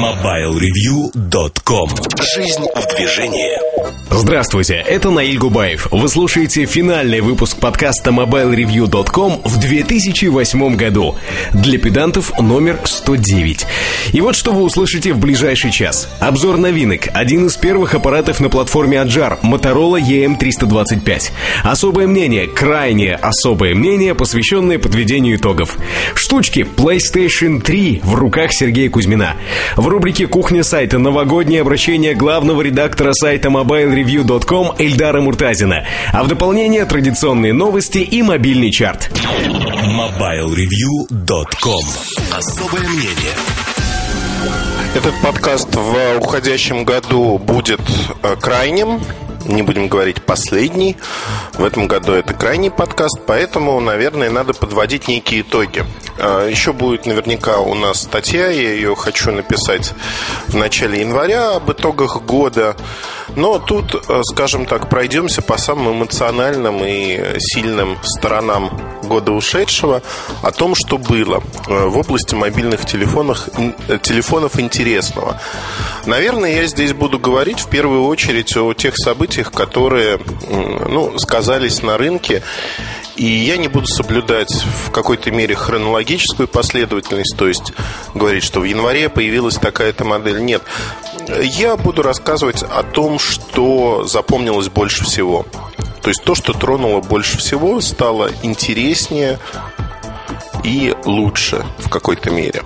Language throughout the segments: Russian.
mobilereview.com. Жизнь в движении. Здравствуйте, это Наиль Губаев. Вы слушаете финальный выпуск подкаста mobilereview.com в 2008 году. Для педантов номер 109. И вот что вы услышите в ближайший час. Обзор новинок. Один из первых аппаратов на платформе Ajar – Моторола ЕМ325. Особое мнение, крайне особое мнение, посвященное подведению итогов. Штучки PlayStation 3 в руках Сергея Кузьмина. В рубрике «Кухня сайта» новогоднее обращение главного редактора сайта mobilereview.com Эльдара Муртазина. А в дополнение традиционные новости и мобильный чарт. mobilereview.com. Особое мнение. Этот подкаст в уходящем году будет крайним. Не будем говорить последний. В этом году это крайний подкаст, поэтому, наверное, надо подводить некие итоги. Еще будет наверняка у нас статья, я ее хочу написать в начале января об итогах года. Но тут, скажем так, пройдемся по самым эмоциональным и сильным сторонам года ушедшего, о том, что было в области мобильных телефонов интересного. Наверное, я здесь буду говорить в первую очередь о тех событиях, которые, сказались на рынке. И я не буду соблюдать в какой-то мере хронологическую последовательность, то есть говорить, что в январе появилась такая-то модель. Нет. Я буду рассказывать о том, что запомнилось больше всего. То есть то, что тронуло больше всего, стало интереснее и лучше в какой-то мере.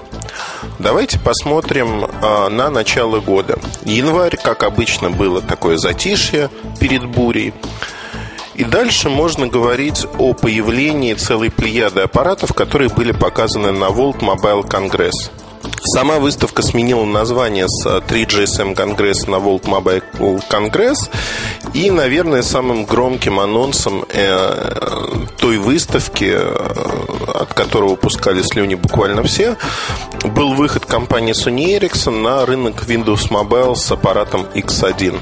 Давайте посмотрим на начало года. Январь, как обычно, было такое затишье перед бурей. И дальше можно говорить о появлении целой плеяды аппаратов, которые были показаны на World Mobile Congress. Сама выставка сменила название с 3GSM Конгресса на World Mobile Congress. И, наверное, самым громким анонсом той выставки, от которого пускали слюни буквально все, был выход компании Sony Ericsson на рынок Windows Mobile с аппаратом X1.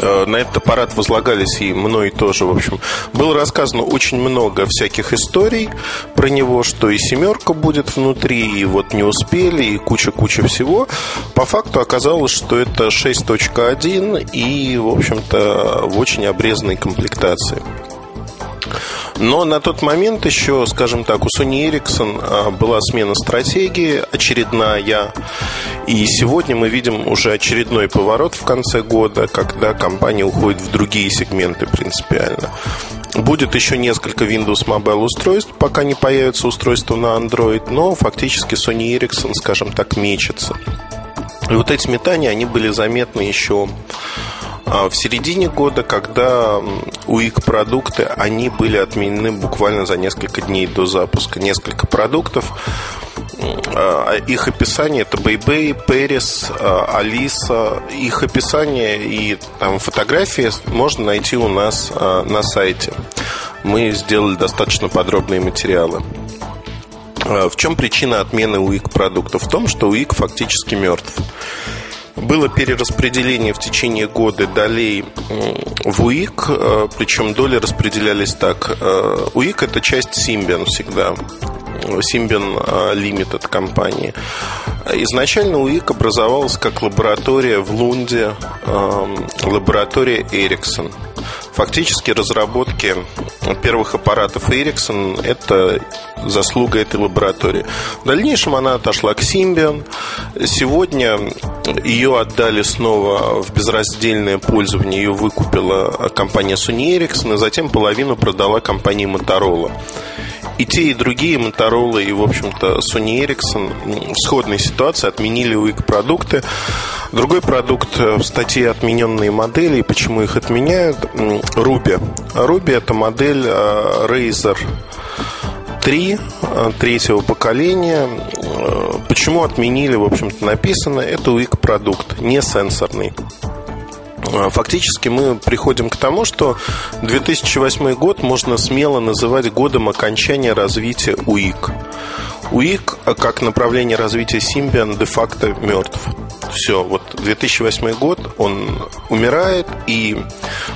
На этот аппарат возлагались и мной тоже, в общем. Было рассказано очень много всяких историй про него, что и семерка будет внутри, и вот не успели, и куча-куча всего. По факту оказалось, что это 6.1 и, в общем-то, в очень обрезанной комплектации. Но на тот момент еще, скажем так, у Sony Ericsson была смена стратегии очередная. И сегодня мы видим уже очередной поворот в конце года, когда компания уходит в другие сегменты принципиально. Будет еще несколько Windows Mobile устройств, пока не появится устройство на Android. Но фактически Sony Ericsson, скажем так, мечется. И вот эти метания, они были заметны еще в середине года, когда UIQ-продукты, они были отменены буквально за несколько дней до запуска. Несколько продуктов. Их описание — это Бэйбэй, Пэрис, Алиса. Их описание и там фотографии можно найти у нас на сайте. Мы сделали достаточно подробные материалы. В чем причина отмены UIQ-продуктов? В том, что UIQ фактически мертв. Было перераспределение в течение года долей в UIQ, причем доли распределялись так. UIQ – это часть Symbian всегда, Symbian Limited компании. Изначально UIQ образовалась как лаборатория в Лунде, лаборатория Ericsson. Фактически разработки первых аппаратов Ericsson – это заслуга этой лаборатории. В дальнейшем она отошла к Symbian. Сегодня ее отдали снова в безраздельное пользование. Ее выкупила компания Sony Ericsson, и затем половину продала компании Motorola. И те, и другие, Motorola и, в общем-то, Sony Ericsson, в сходной ситуации отменили UIQ-продукты. Другой продукт в статье «Отмененные модели» и почему их отменяют – Ruby. Ruby – это модель Razer 3 третьего поколения. Почему отменили, в общем-то, написано. Это UIQ-продукт, не сенсорный. Фактически мы приходим к тому, что 2008 год можно смело называть годом окончания развития UIQ. UIQ, как направление развития Symbian, де-факто мертв. Все, вот 2008 год, он умирает, и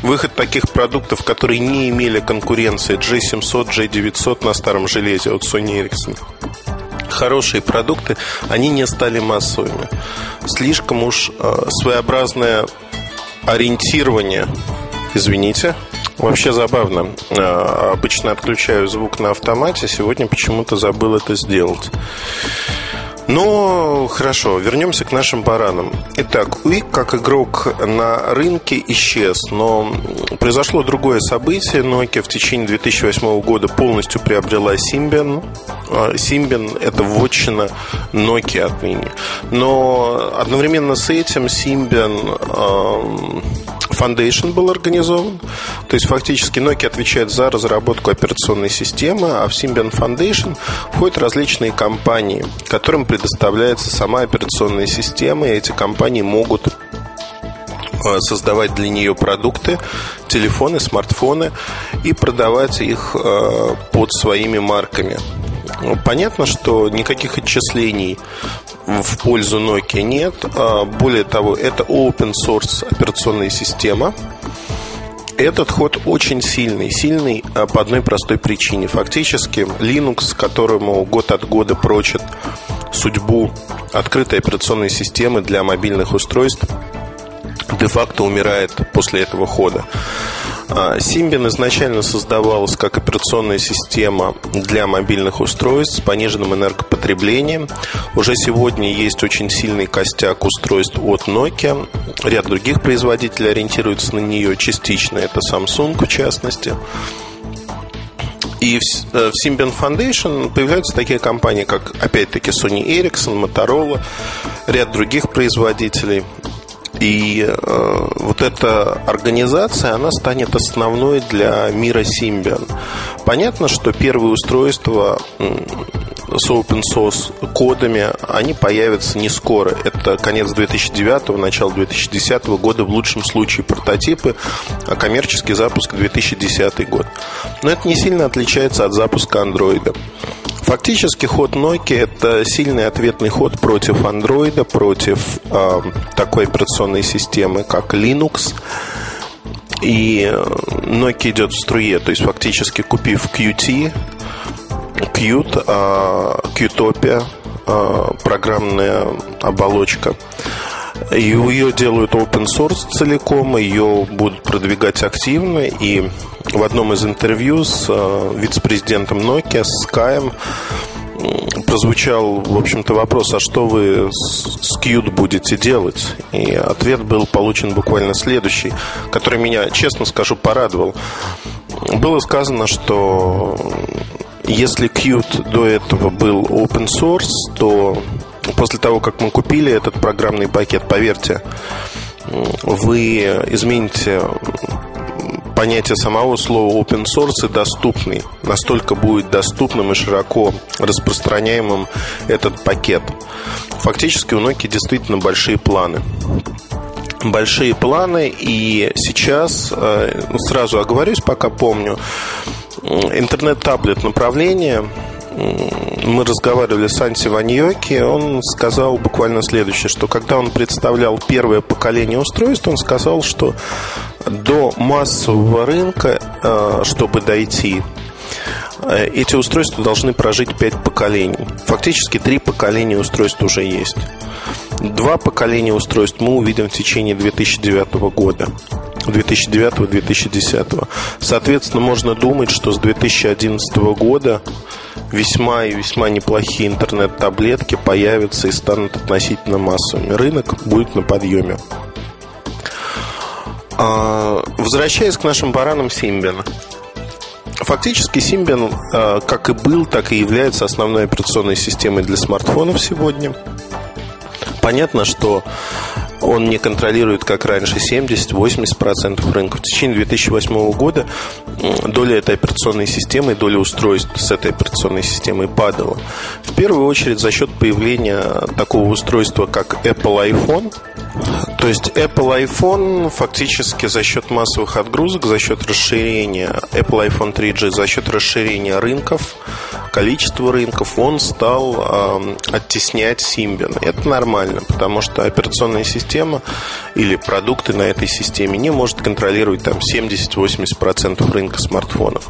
выход таких продуктов, которые не имели конкуренции, G700, G900 на старом железе от Sony Ericsson, хорошие продукты, они не стали массовыми. Слишком уж своеобразное ориентирование. Извините. Вообще забавно. Обычно отключаю звук на автомате. Сегодня почему-то забыл это сделать. Но хорошо, вернемся к нашим баранам. Итак, UIQ как игрок на рынке исчез, но произошло другое событие. Nokia в течение 2008 года полностью приобрела Symbian. Symbian – это вотчина Nokia отныне. Но одновременно с этим Symbian Foundation был организован. То есть фактически Nokia отвечает за разработку операционной системы, а в Symbian Foundation входят различные компании, которым предоставляется сама операционная система, и эти компании могут создавать для нее продукты, телефоны, смартфоны и продавать их под своими марками. Понятно, что никаких отчислений в пользу Nokia нет. Более того, это open source операционная система. Этот ход очень сильный. Сильный по одной простой причине. Фактически Linux, которому год от года прочит судьбу открытой операционной системы для мобильных устройств, де-факто умирает после этого хода. Symbian изначально создавалась как операционная система для мобильных устройств с пониженным энергопотреблением. Уже сегодня есть очень сильный костяк устройств от Nokia. Ряд других производителей ориентируются на нее частично. Это Samsung, в частности. И в Symbian Foundation появляются такие компании, как, опять-таки, Sony Ericsson, Motorola, ряд других производителей. И вот эта организация, она станет основной для мира Symbian. Понятно, что первые устройства с open source кодами, они появятся не скоро. Это конец 2009-го, начало 2010 года, в лучшем случае прототипы, а коммерческий запуск 2010 год. Но это не сильно отличается от запуска Android. Фактически ход Nokia – это сильный ответный ход против Android, против такой операционной системы, как Linux. И Nokia идет в струе, то есть фактически купив Qt, Qt, Qtopia, программная оболочка. И ее делают open source целиком, ее будут продвигать активно. И в одном из интервью с вице-президентом Nokia, с Каем, прозвучал, в общем-то, вопрос: а что вы с Qt будете делать? И ответ был получен буквально следующий, который меня, честно скажу, порадовал. Было сказано, что если Qt до этого был open source, то после того, как мы купили этот программный пакет, поверьте, вы измените понятие самого слова open source и доступный. Настолько будет доступным и широко распространяемым этот пакет. Фактически у Nokia действительно большие планы. Большие планы, и сейчас, сразу оговорюсь, пока помню, интернет-таблет направление. Мы разговаривали с Анти Ваньёки, он сказал буквально следующее, что когда он представлял первое поколение устройств, он сказал, что до массового рынка, чтобы дойти, эти устройства должны прожить 5 поколений. Фактически 3 поколения устройств уже есть. 2 поколения устройств мы увидим в течение 2009 года. 2009-2010. Соответственно, можно думать, что с 2011 года весьма и весьма неплохие интернет-таблетки появятся и станут относительно массовыми. Рынок будет на подъеме. Возвращаясь к нашим баранам Symbian. Фактически Symbian, как и был, так и является основной операционной системой для смартфонов сегодня. Понятно, что он не контролирует, как раньше, 70-80% рынка. В течение 2008 года доля этой операционной системы, доля устройств с этой операционной системой падала. В первую очередь за счет появления такого устройства, как Apple iPhone. То есть Apple iPhone фактически за счет массовых отгрузок, за счет расширения Apple iPhone 3G, за счет расширения рынков, количества рынков, он стал оттеснять Symbian. Это нормально, потому что операционная система или продукты на этой системе не может контролировать там 70-80% рынка смартфонов.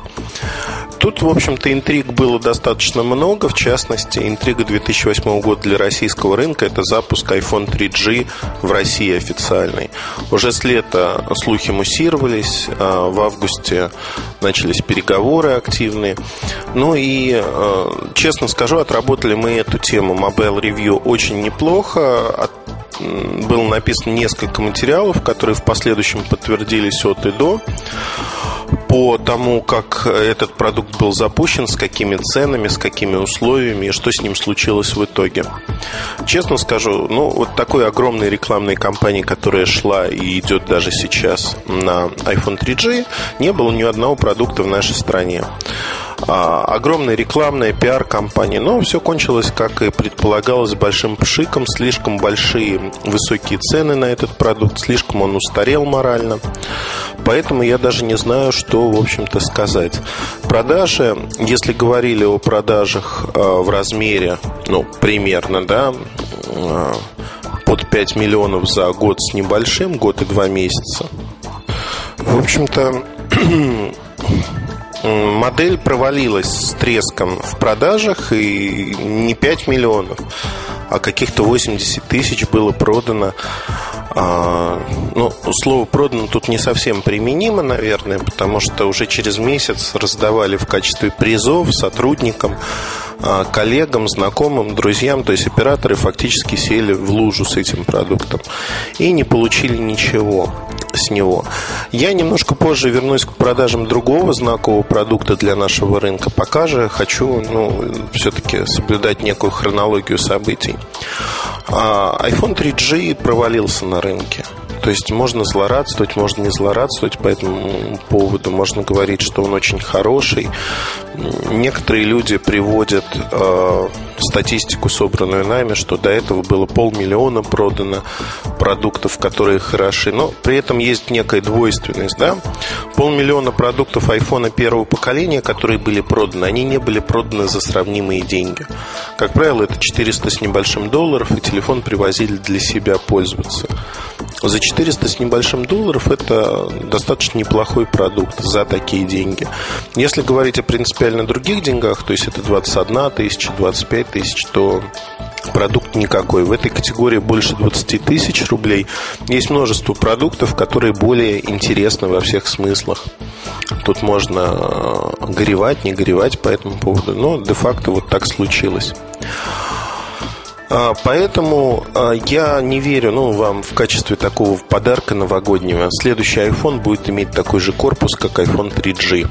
Тут, в общем-то, интриг было достаточно много. В частности, интрига 2008 года для российского рынка – это запуск iPhone 3G в России официальный. Уже с лета слухи муссировались, в августе начались переговоры активные. Ну и, честно скажу, отработали мы эту тему Mobile Review очень неплохо. Было написано несколько материалов, которые в последующем подтвердились от и до, по тому, как этот продукт был запущен, с какими ценами, с какими условиями и что с ним случилось в итоге. Честно скажу, вот такой огромной рекламной кампании, которая шла и идет даже сейчас на iPhone 3G, не было ни одного продукта в нашей стране. Огромная рекламная пиар-компания, но все кончилось, как и предполагалось, большим пшиком. Слишком большие высокие цены на этот продукт, слишком он устарел морально. Поэтому я даже не знаю, что, в общем-то, сказать. Продажи, если говорили о продажах в размере, примерно, под 5 миллионов за год с небольшим, год и 2 месяца, в общем-то... Модель провалилась с треском в продажах, и не 5 миллионов, а каких-то 80 тысяч было продано. Слово «продано» тут не совсем применимо, наверное, потому что уже через месяц раздавали в качестве призов сотрудникам, коллегам, знакомым, друзьям. То есть операторы фактически сели в лужу с этим продуктом и не получили ничего с него. Я немножко позже вернусь к продажам другого знакового продукта для нашего рынка. Пока же хочу все-таки соблюдать некую хронологию событий. iPhone 3G провалился на рынке. То есть можно злорадствовать, можно не злорадствовать по этому поводу. Можно говорить, что он очень хороший. Некоторые люди приводят статистику, собранную нами, что до этого было 500 000 продано продуктов, которые хороши. Но при этом есть некая двойственность, 500 000 продуктов iPhone первого поколения, которые были проданы, они не были проданы за сравнимые деньги. Как правило, это 400 с небольшим долларов, и телефон привозили для себя пользоваться. За 400 с небольшим долларов это достаточно неплохой продукт за такие деньги. Если говорить о принципиально других деньгах, то есть это 21 тысяча, 25 тысяч, то продукт никакой. В этой категории больше 20 тысяч рублей. Есть множество продуктов, которые более интересны во всех смыслах. Тут можно горевать, не горевать по этому поводу, но де-факто вот так случилось. Поэтому я не верю вам в качестве такого подарка новогоднего. Следующий iPhone будет иметь такой же корпус, как iPhone 3G.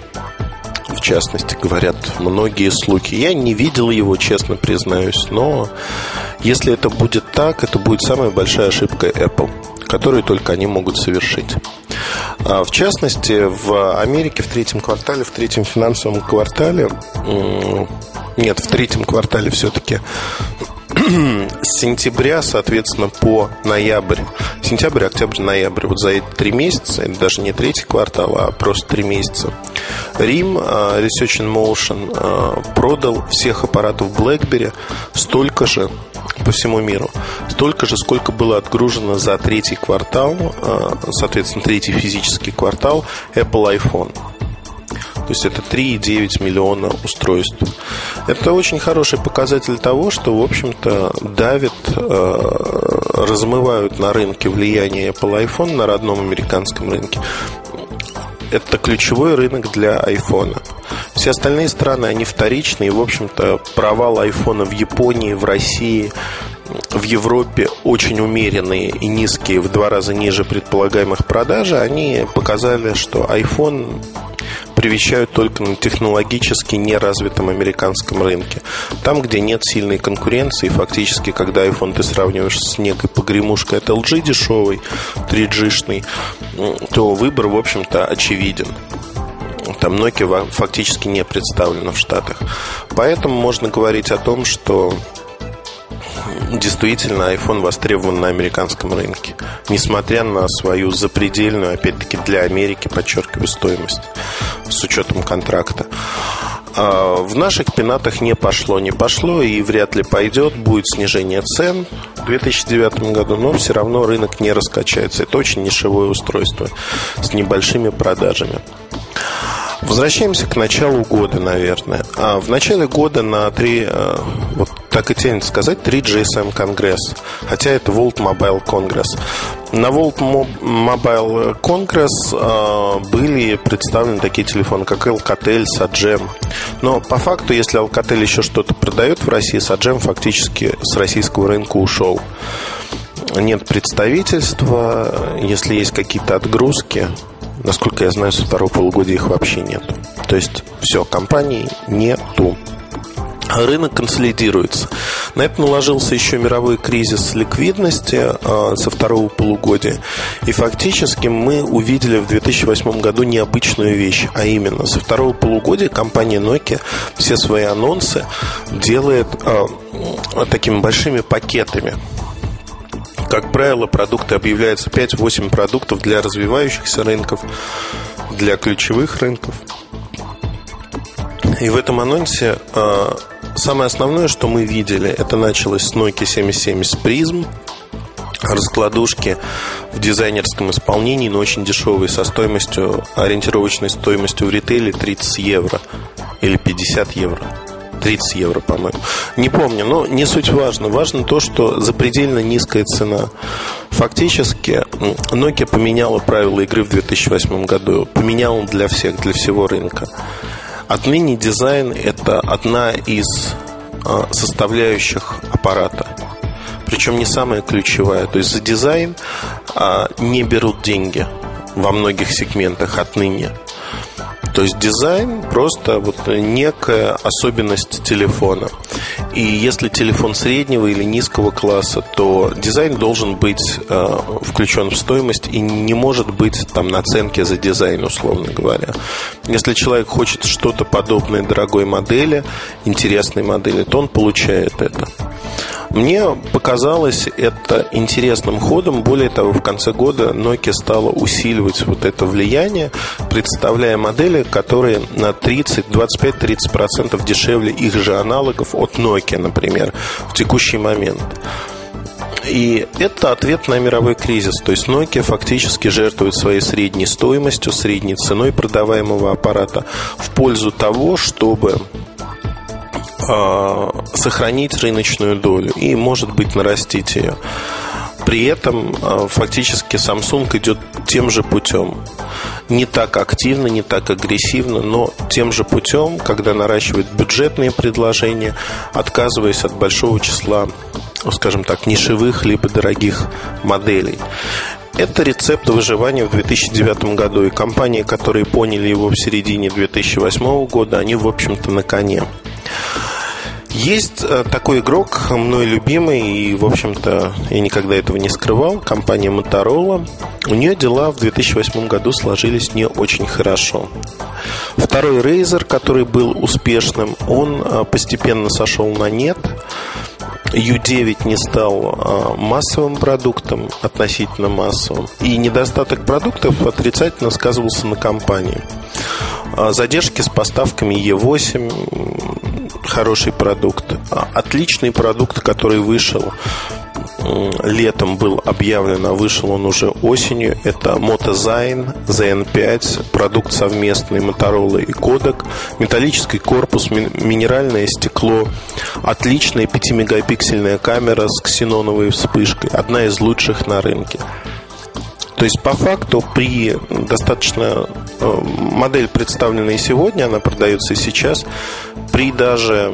В частности, говорят многие слухи. Я не видел его, честно признаюсь. Но если это будет так, это будет самая большая ошибка Apple, которую только они могут совершить. В частности, в Америке в третьем квартале все-таки... С сентября, соответственно, по ноябрь. Сентябрь, октябрь, ноябрь. Вот за эти 3 месяца, это даже не третий квартал, а просто 3 месяца, Рим Research in Motion продал всех аппаратов BlackBerry столько же по всему миру, столько же, сколько было отгружено за третий квартал, соответственно, третий физический квартал Apple iPhone. То есть это 3,9 миллиона устройств. Это очень хороший показатель того, что, в общем-то, давит, размывают на рынке влияние Apple iPhone на родном американском рынке. Это ключевой рынок для iPhone. Все остальные страны, они вторичные. В общем-то, провал iPhone в Японии, в России, в Европе очень умеренные и низкие, в 2 раза ниже предполагаемых продажи, они показали, что iPhone... привещают только на технологически неразвитом американском рынке. Там, где нет сильной конкуренции, фактически, когда iPhone ты сравниваешь с некой погремушкой от LG дешевой, 3G-шной, то выбор, в общем-то, очевиден. Там Nokia фактически не представлена в Штатах. Поэтому можно говорить о том, что действительно iPhone востребован на американском рынке, несмотря на свою запредельную, опять-таки для Америки, подчеркиваю, стоимость с учетом контракта. В наших пенатах не пошло и вряд ли пойдет. Будет снижение цен в 2009 году, но все равно рынок не раскачается. Это очень нишевое устройство с небольшими продажами. Возвращаемся к началу года, наверное. А в начале года на 3, вот так и тянет сказать, 3 GSM Конгресс, хотя это World Mobile Congress. На World Mobile Congress были представлены такие телефоны, как Alcatel, Sagem. Но по факту, если Alcatel еще что-то продает в России, Sagem фактически с российского рынка ушел. Нет представительства, если есть какие-то отгрузки. Насколько я знаю, со второго полугодия их вообще нет. То есть все, компаний нету. Рынок консолидируется. На это наложился еще мировой кризис ликвидности со второго полугодия. И фактически мы увидели в 2008 году необычную вещь. А именно, со второго полугодия компания Nokia все свои анонсы делает такими большими пакетами. Как правило, продукты объявляются 5-8 продуктов для развивающихся рынков, для ключевых рынков. И в этом анонсе самое основное, что мы видели, это началось с Nokia 7070 Prism, раскладушки в дизайнерском исполнении, но очень дешевые, со стоимостью, ориентировочной стоимостью в ритейле 30 евро или 50 евро. 30 евро, по-моему. Не помню, но не суть важно. Важно то, что запредельно низкая цена. Фактически Nokia поменяла правила игры в 2008 году. Поменяла для всех, для всего рынка. Отныне дизайн — это одна из составляющих аппарата. Причем не самая ключевая. То есть за дизайн не берут деньги во многих сегментах отныне. То есть дизайн просто вот некая особенность телефона. И если телефон среднего или низкого класса, то дизайн должен быть включен в стоимость и не может быть там наценки за дизайн, условно говоря. Если человек хочет что-то подобное дорогой модели, интересной модели, то он получает это. Мне показалось это интересным ходом. Более того, в конце года Nokia стала усиливать вот это влияние, представляя модели, которые на 25-30% дешевле их же аналогов от Nokia, например, в текущий момент. И это ответ на мировой кризис. То есть Nokia фактически жертвует своей средней стоимостью, средней ценой продаваемого аппарата в пользу того, чтобы сохранить рыночную долю и, может быть, нарастить ее. При этом фактически Samsung идет тем же путем. Не так активно, не так агрессивно, но тем же путем, когда наращивает бюджетные предложения, отказываясь от большого числа, скажем так, нишевых либо дорогих моделей. Это рецепт выживания в 2009 году. И компании, которые поняли его в середине 2008 года, они, в общем-то, на коне. Есть такой игрок, мной любимый, и, в общем-то, я никогда этого не скрывал, компания Моторола. У нее дела в 2008 году сложились не очень хорошо. Второй Razer, который был успешным, он постепенно сошел на нет. U9 не стал массовым продуктом, относительно массовым. И недостаток продуктов отрицательно сказывался на компании. Задержки с поставками E8, хороший продукт. Отличный продукт, который вышел летом, был объявлен, а вышел он уже осенью. Это Motozine ZN5, продукт совместный Motorola и Kodak. Металлический корпус, минеральное стекло, отличная 5-мегапиксельная камера с ксеноновой вспышкой, одна из лучших на рынке. То есть по факту при достаточно модель, представленная сегодня, она продается и сейчас, при даже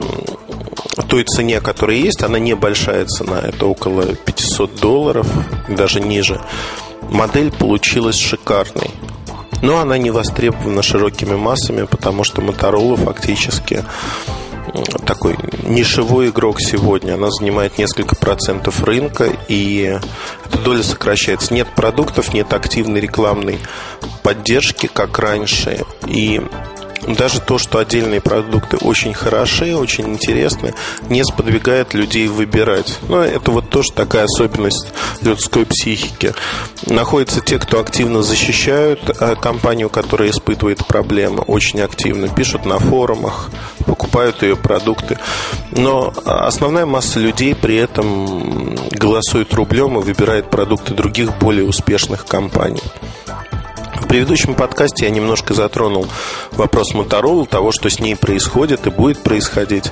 той цене, которая есть, она небольшая цена, это около $500, даже ниже. Модель получилась шикарной, но она не востребована широкими массами, потому что Motorola фактически такой нишевой игрок сегодня. Она занимает несколько процентов рынка, и эта доля сокращается. Нет продуктов, нет активной рекламной поддержки, как раньше. И даже то, что отдельные продукты очень хороши, очень интересны, не сподвигает людей выбирать. Но это вот тоже такая особенность людской психики. Находятся те, кто активно защищают компанию, которая испытывает проблемы, очень активно пишут на форумах, покупают ее продукты. Но основная масса людей при этом голосует рублем и выбирает продукты других, более успешных компаний. В предыдущем подкасте я немножко затронул вопрос Motorola, того, что с ней происходит и будет происходить.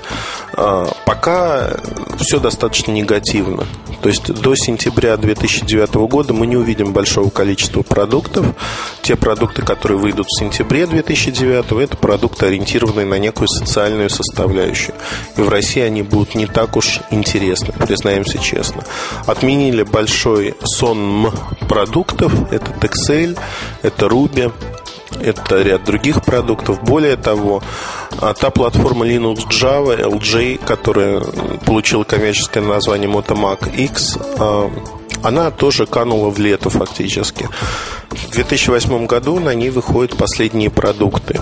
Пока все достаточно негативно. То есть до сентября 2009 года мы не увидим большого количества продуктов. Те продукты, которые выйдут в сентябре 2009, это продукты, ориентированные на некую социальную составляющую. И в России они будут не так уж интересны, признаемся честно. Отменили большой сонм продуктов. Это Texel, это Ruby, это ряд других продуктов. Более того, та платформа Linux Java, LG, которая получила коммерческое название Motomac X, она тоже канула в лето фактически. В 2008 году на ней выходят последние продукты.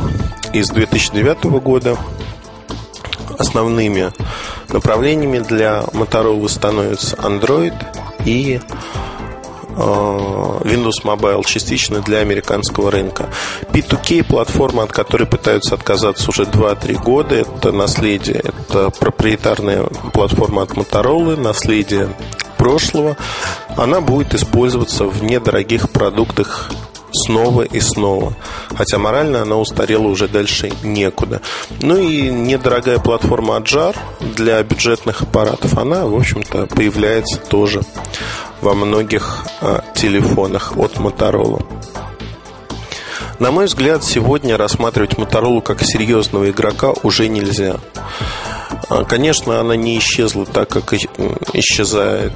Из 2009 года основными направлениями для Motorola становятся Android и Windows Mobile, частично для американского рынка. P2K, платформа, от которой пытаются отказаться уже 2-3 года. Это наследие, это проприетарная платформа от Motorola, наследие прошлого. Она будет использоваться в недорогих продуктах снова и снова, хотя морально она устарела уже дальше некуда. Ну и недорогая платформа Ajar для бюджетных аппаратов, она, в общем-то, появляется тоже во многих телефонах от Motorola. На мой взгляд, сегодня рассматривать Motorola как серьезного игрока уже нельзя. Конечно, она не исчезла так, как исчезает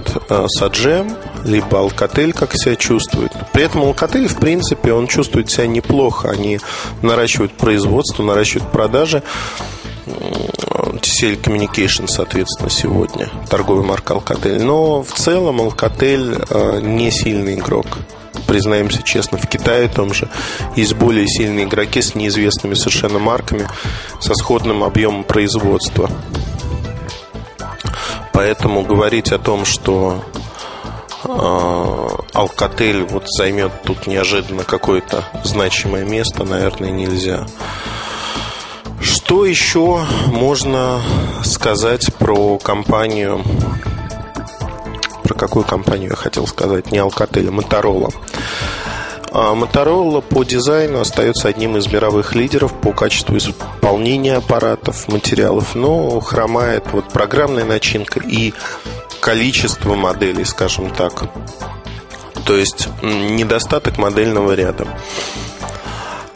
Sagem, либо Alcatel, как себя чувствует. При этом Alcatel, в принципе, он чувствует себя неплохо. Они наращивают производство, наращивают продажи. TCL Communication, соответственно, сегодня торговая марка Alcatel. Но в целом Alcatel не сильный игрок. Признаемся честно, в Китае том же есть более сильные игроки с неизвестными совершенно марками, со сходным объемом производства. Поэтому говорить о том, что Alcatel вот займет тут неожиданно какое-то значимое место, наверное, нельзя. Что еще можно сказать про компанию? Про какую компанию я хотел сказать? Не Alcatel, а Motorola. Motorola по дизайну остается одним из мировых лидеров по качеству исполнения аппаратов, материалов, но хромает вот программная начинка и количество моделей, скажем так. То есть недостаток модельного ряда.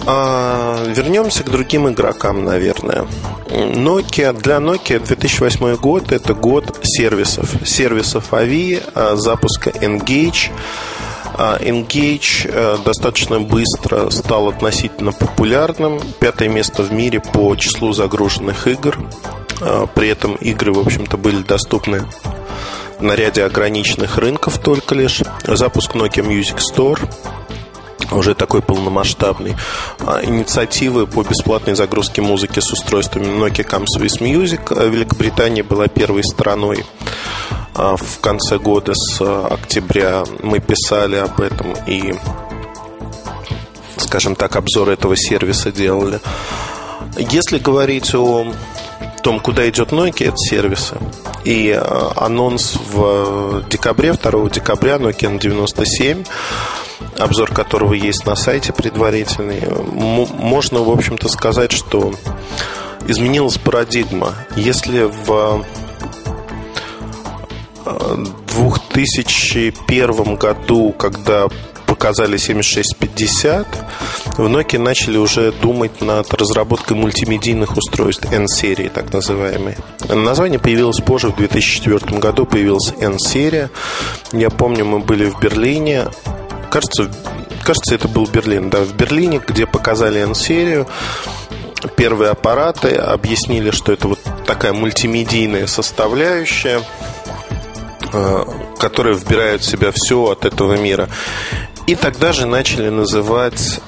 Вернемся к другим игрокам, наверное. Nokia. Для Nokia 2008 год – это год сервисов. Сервисов AVI, запуска Engage. Engage достаточно быстро стал относительно популярным. 5-е место в мире по числу загруженных игр. При этом игры, в общем-то, были доступны на ряде ограниченных рынков только лишь. Запуск Nokia Music Store, уже такой полномасштабный. Инициативы по бесплатной загрузке музыки с устройствами Nokia ComSwiss Music. Великобритания была первой страной. В конце года, с октября, мы писали об этом и, скажем так, обзор этого сервиса делали. Если говорить о том, куда идет Nokia, это сервисы. И анонс в декабре, 2 декабря, Nokia 97, обзор которого есть на сайте предварительный, можно, в общем-то, сказать, что изменилась парадигма. Если в 2001 году, когда показали 7650, в Nokia начали уже думать над разработкой мультимедийных устройств N-серии, так называемой. Название появилось позже, в 2004 году появилась N-серия. Я помню, мы были в Берлине. Кажется, это был Берлин. Да, в Берлине, где показали N-серию, первые аппараты, объяснили, что это вот такая мультимедийная составляющая, которая вбирает в себя все от этого мира. И тогда же начали называть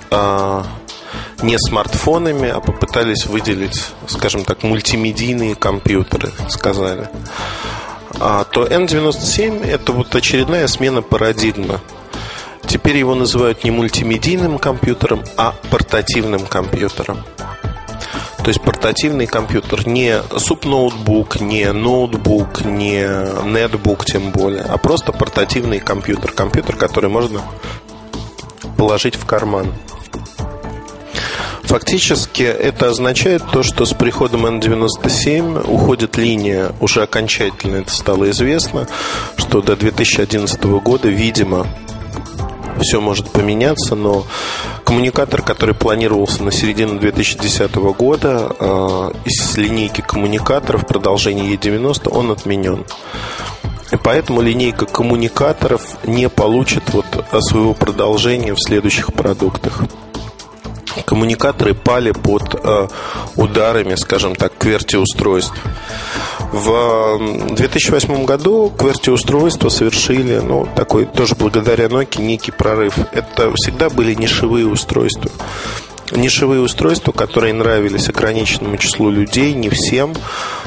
не смартфонами, а попытались выделить, скажем так, мультимедийные компьютеры, сказали. То N97 – это вот очередная смена парадигмы. Теперь его называют не мультимедийным компьютером, а портативным компьютером. То есть портативный компьютер, не субноутбук, не ноутбук, не нетбук тем более, а просто портативный компьютер, компьютер, который можно положить в карман. Фактически это означает то, что с приходом N97 уходит линия, уже окончательно это стало известно, что до 2011 года, видимо, все может поменяться, но коммуникатор, который планировался на середину 2010 года, из линейки коммуникаторов продолжения E90, он отменен. И поэтому линейка коммуникаторов не получит вот своего продолжения в следующих продуктах. Коммуникаторы пали под ударами, скажем так, QWERTY-устройств. В 2008 году QWERTY-устройства совершили, ну, такой тоже благодаря Nokia некий прорыв. Это всегда были нишевые устройства. Нишевые устройства, которые нравились ограниченному числу людей, не всем.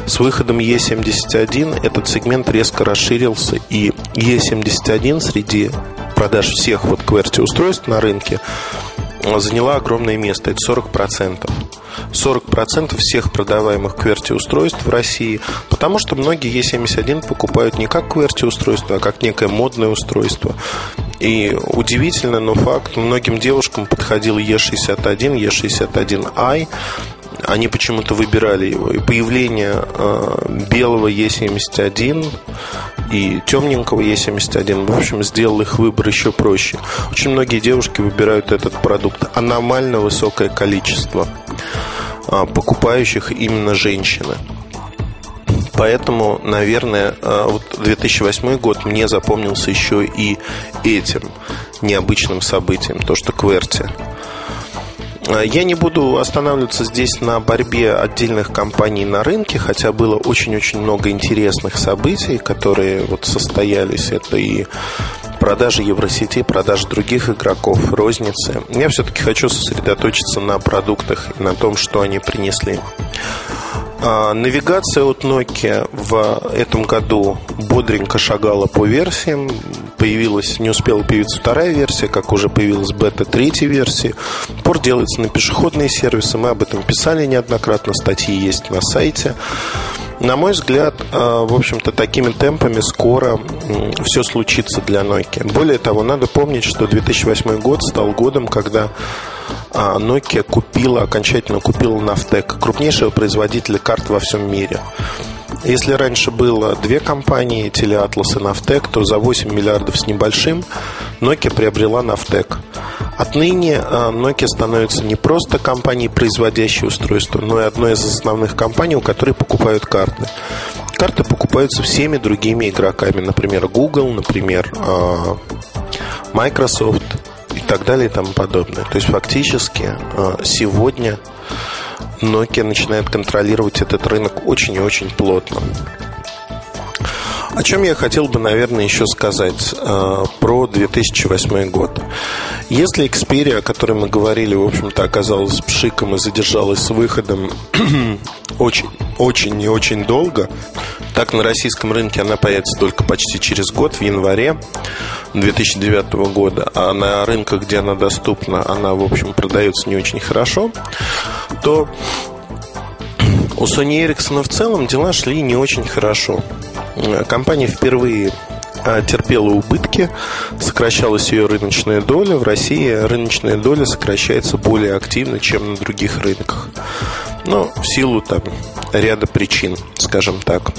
С выходом E71 этот сегмент резко расширился, и E71 среди продаж всех вот QWERTY-устройств на рынке заняла огромное место, это 40%. 40% всех продаваемых QWERTY-устройств в России, потому что многие E71 покупают не как QWERTY-устройство, а как некое модное устройство. И удивительно, но факт, многим девушкам подходил E61, E61i, они почему-то выбирали его. И появление белого E71 и темненького E71, в общем, сделал их выбор еще проще. Очень многие девушки выбирают этот продукт. Аномально высокое количество покупающих именно женщины. Поэтому, наверное, вот 2008 год мне запомнился еще и этим необычным событием, то, что QWERTY. Я не буду останавливаться здесь на борьбе отдельных компаний на рынке, хотя было очень-очень много интересных событий, которые вот состоялись. Это и продажи Евросети, продажи других игроков, розницы. Я все-таки хочу сосредоточиться на продуктах и на том, что они принесли. Навигация от Nokia в этом году бодренько шагала по версиям. Появилась, не успела появиться вторая версия, как уже появилась бета третьей версии. Порт делается на пешеходные сервисы. Мы об этом писали неоднократно. Статьи есть на сайте. На мой взгляд, в общем-то, такими темпами скоро все случится для Nokia. Более того, надо помнить, что 2008 год стал годом, когда Nokia окончательно купила Navteq, крупнейшего производителя карт во всем мире. Если раньше было две компании, Телеатлас и Navteq, то за 8 миллиардов с небольшим Nokia приобрела Navteq. Отныне Nokia становится не просто компанией, производящей устройства, но и одной из основных компаний, у которой покупают карты. Карты покупаются всеми другими игроками, например, Google, например, Microsoft и так далее и тому подобное. То есть фактически сегодня Nokia начинает контролировать этот рынок очень и очень плотно. О чем я хотел бы, наверное, еще сказать про 2008 год. Если Xperia, о которой мы говорили, в общем-то, оказалась пшиком и задержалась с выходом очень и очень долго, так на российском рынке она появится только почти через год, в январе 2009 года, а на рынках, где она доступна, она, в общем, продается не очень хорошо, то у Sony Ericsson в целом дела шли не очень хорошо. Компания впервые терпела убытки, сокращалась ее рыночная доля. В России рыночная доля сокращается более активно, чем на других рынках. Но в силу там ряда причин, скажем так.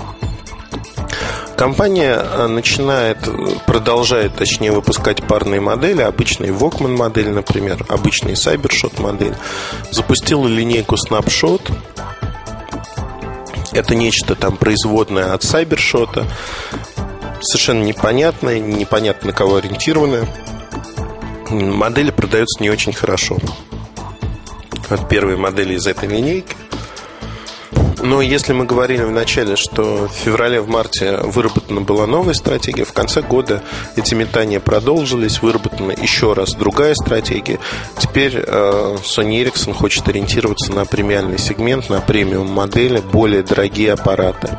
Компания продолжает выпускать парные модели, обычные Walkman модель, например, обычные Cybershot модель. Запустила линейку Snapshot. Это нечто там производное от Cybershot, совершенно непонятное, непонятно на кого ориентированное. Модели продаются не очень хорошо. Вот первые модели из этой линейки. Но если мы говорили в начале, что в феврале-марте выработана была новая стратегия, в конце года эти метания продолжились, выработана еще раз другая стратегия. Теперь Sony Ericsson хочет ориентироваться на премиальный сегмент, на премиум-модели, более дорогие аппараты.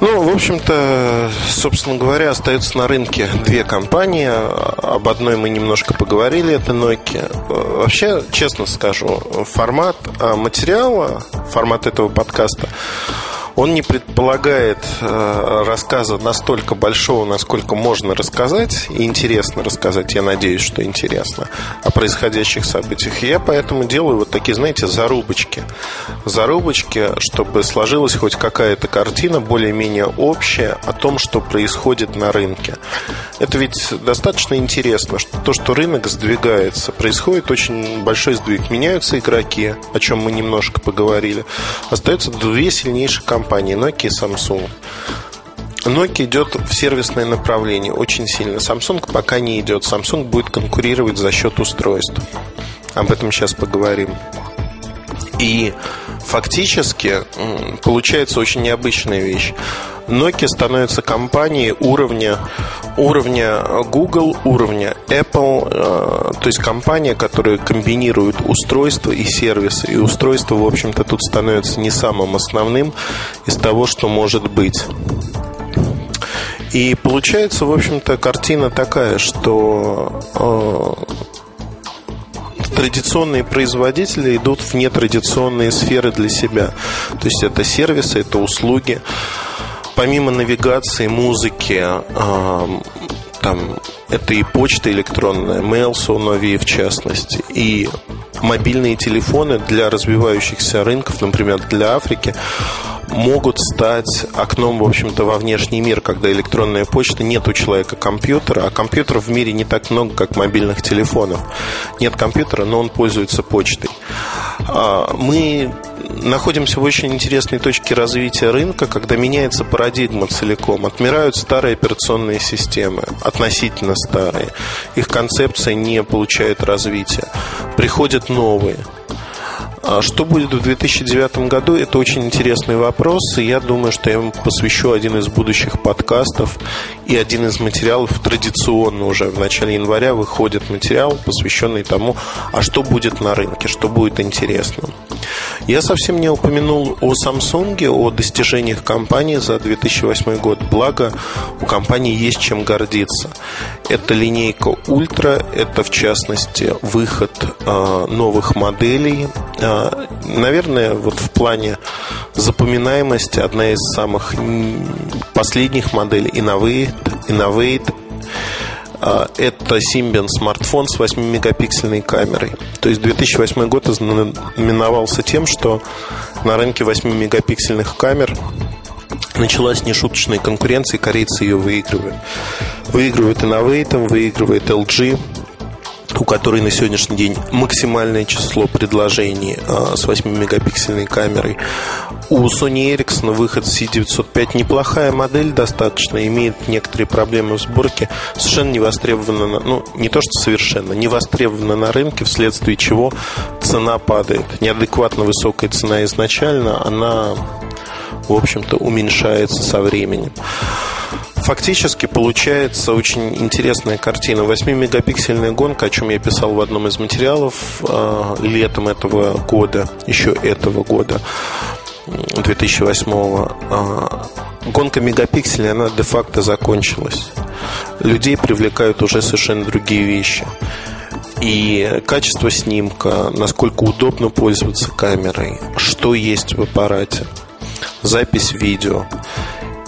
Ну, в общем-то, собственно говоря, остаются на рынке две компании. Об одной мы немножко поговорили, это Nokia. Вообще, честно скажу, формат материала, формат этого подкаста, Он не предполагает рассказа настолько большого, насколько можно рассказать, и интересно рассказать, я надеюсь, что интересно, о происходящих событиях. И я поэтому делаю вот такие, знаете, зарубочки. Зарубочки, чтобы сложилась хоть какая-то картина более-менее общая о том, что происходит на рынке. Это ведь достаточно интересно, что то, что рынок сдвигается, происходит очень большой сдвиг. Меняются игроки, о чем мы немножко поговорили. Остаются две сильнейшие компании, Nokia и Samsung. Nokia идет в сервисное направление очень сильно. Samsung пока не идет. Samsung будет конкурировать за счет устройств. Об этом сейчас поговорим. И фактически получается очень необычная вещь. Nokia становится компанией уровня Google, уровня Apple, то есть компания, которая комбинирует устройства и сервисы. И устройство, в общем-то, тут становится не самым основным из того, что может быть. И получается, в общем-то, картина такая, что традиционные производители идут в нетрадиционные сферы для себя. То есть это сервисы, это услуги. Помимо навигации, музыки, это и почта электронная, Mail, Sonovie в частности, и мобильные телефоны для развивающихся рынков, например, для Африки, могут стать окном, в общем-то, во внешний мир, когда электронная почта, нет у человека компьютера, а компьютеров в мире не так много, как мобильных телефонов. Нет компьютера, но он пользуется почтой. Мы находимся в очень интересной точке развития рынка, когда меняется парадигма целиком. Отмирают старые операционные системы, относительно старые. Их концепция не получает развития. Приходят новые. Что будет в 2009 году? Это очень интересный вопрос, и я думаю, что я ему посвящу один из будущих подкастов и один из материалов. Традиционно уже в начале января выходит материал, посвященный тому, а что будет на рынке, что будет интересно. Я совсем не упомянул о Samsung, о достижениях компании за 2008 год. Благо, у компании есть чем гордиться. Это линейка Ultra, это, в частности, выход новых моделей. Наверное, вот в плане запоминаемости одна из самых последних моделей Innovate. Это Symbian смартфон с 8-мегапиксельной камерой. То есть 2008 год ознаменовался тем, что на рынке 8-мегапиксельных камер началась нешуточная конкуренция, и корейцы ее выигрывают. Выигрывает Innovate, выигрывает LG, у которой на сегодняшний день максимальное число предложений с 8-мегапиксельной камерой. У Sony Ericsson выход C905 неплохая модель достаточно, имеет некоторые проблемы в сборке, совершенно не востребована, не востребована на рынке, вследствие чего цена падает. Неадекватно высокая цена изначально, она, в общем-то, уменьшается со временем. Фактически получается очень интересная картина. 8-мегапиксельная гонка, о чем я писал в одном из материалов летом этого года, еще этого года, 2008-го. Гонка мегапикселей, она де-факто закончилась. Людей привлекают уже совершенно другие вещи. И качество снимка, насколько удобно пользоваться камерой, что есть в аппарате, запись видео.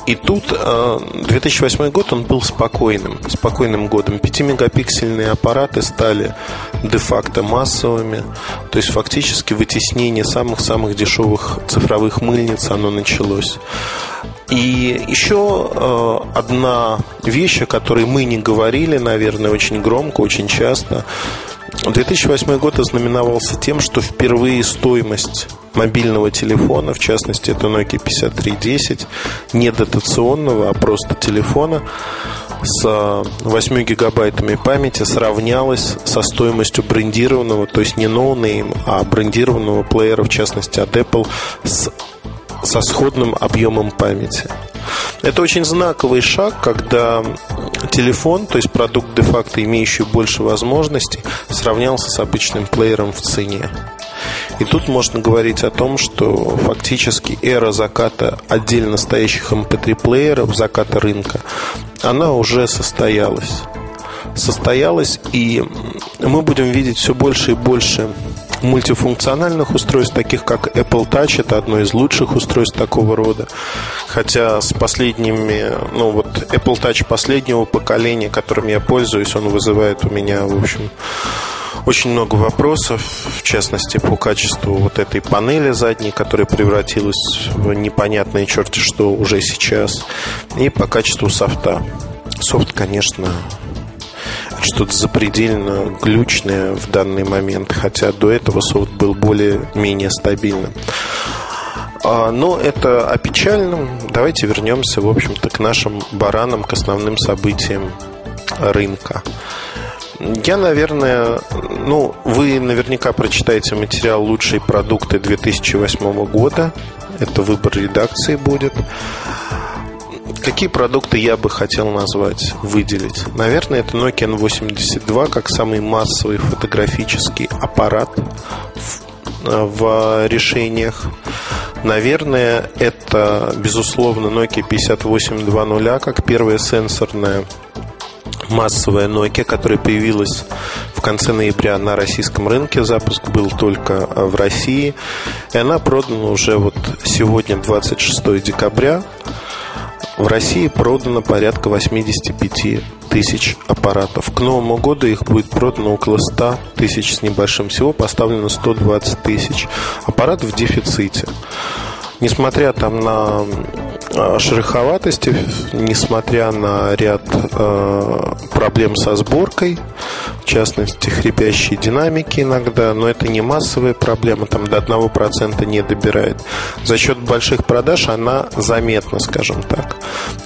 И тут 2008 год, он был спокойным годом. 5-мегапиксельные аппараты стали де-факто массовыми. То есть фактически вытеснение самых-самых дешевых цифровых мыльниц, оно началось. И еще одна вещь, о которой мы не говорили, наверное, очень громко, очень часто. 2008 год ознаменовался тем, что впервые стоимость мобильного телефона, в частности, это Nokia 5310, не дотационного, а просто телефона с 8 гигабайтами памяти, сравнялась со стоимостью брендированного, то есть не ноунейм, а брендированного плеера, в частности, от Apple, со сходным объемом памяти. Это очень знаковый шаг, когда телефон, то есть продукт де-факто, имеющий больше возможностей, сравнялся с обычным плеером в цене. И тут можно говорить о том, что фактически эра заката отдельно стоящих MP3-плееров, заката рынка, она уже состоялась. И мы будем видеть все больше и больше мультифункциональных устройств, таких как Apple Touch. Это одно из лучших устройств такого рода. Хотя с последними, Apple Touch последнего поколения, которым я пользуюсь, он вызывает у меня, в общем, очень много вопросов, в частности, по качеству вот этой панели задней, которая превратилась в непонятное черти что уже сейчас, и по качеству софта. Софт, конечно, что-то запредельно глючное в данный момент, хотя до этого софт был более-менее стабильным. Но это о печальном. Давайте вернемся, в общем-то, к нашим баранам, к основным событиям рынка. Я, наверное, вы наверняка прочитаете материал «Лучшие продукты 2008 года». Это выбор редакции будет. Какие продукты я бы хотел назвать, выделить? Наверное, это Nokia N82 как самый массовый фотографический аппарат в решениях. Наверное, это, безусловно, Nokia 5820 как первая сенсорная массовая Nokia, которая появилась в конце ноября на российском рынке. Запуск был только в России. И она продана уже вот сегодня, 26 декабря. В России продано порядка 85 тысяч аппаратов. К Новому году их будет продано около 100 тысяч с небольшим. Всего поставлено 120 тысяч. Аппарат в дефиците. Несмотря там на шероховатости, несмотря на ряд проблем со сборкой, в частности, хрипящие динамики иногда, но это не массовая проблема, там до 1% не добирает. За счет больших продаж она заметна, скажем так.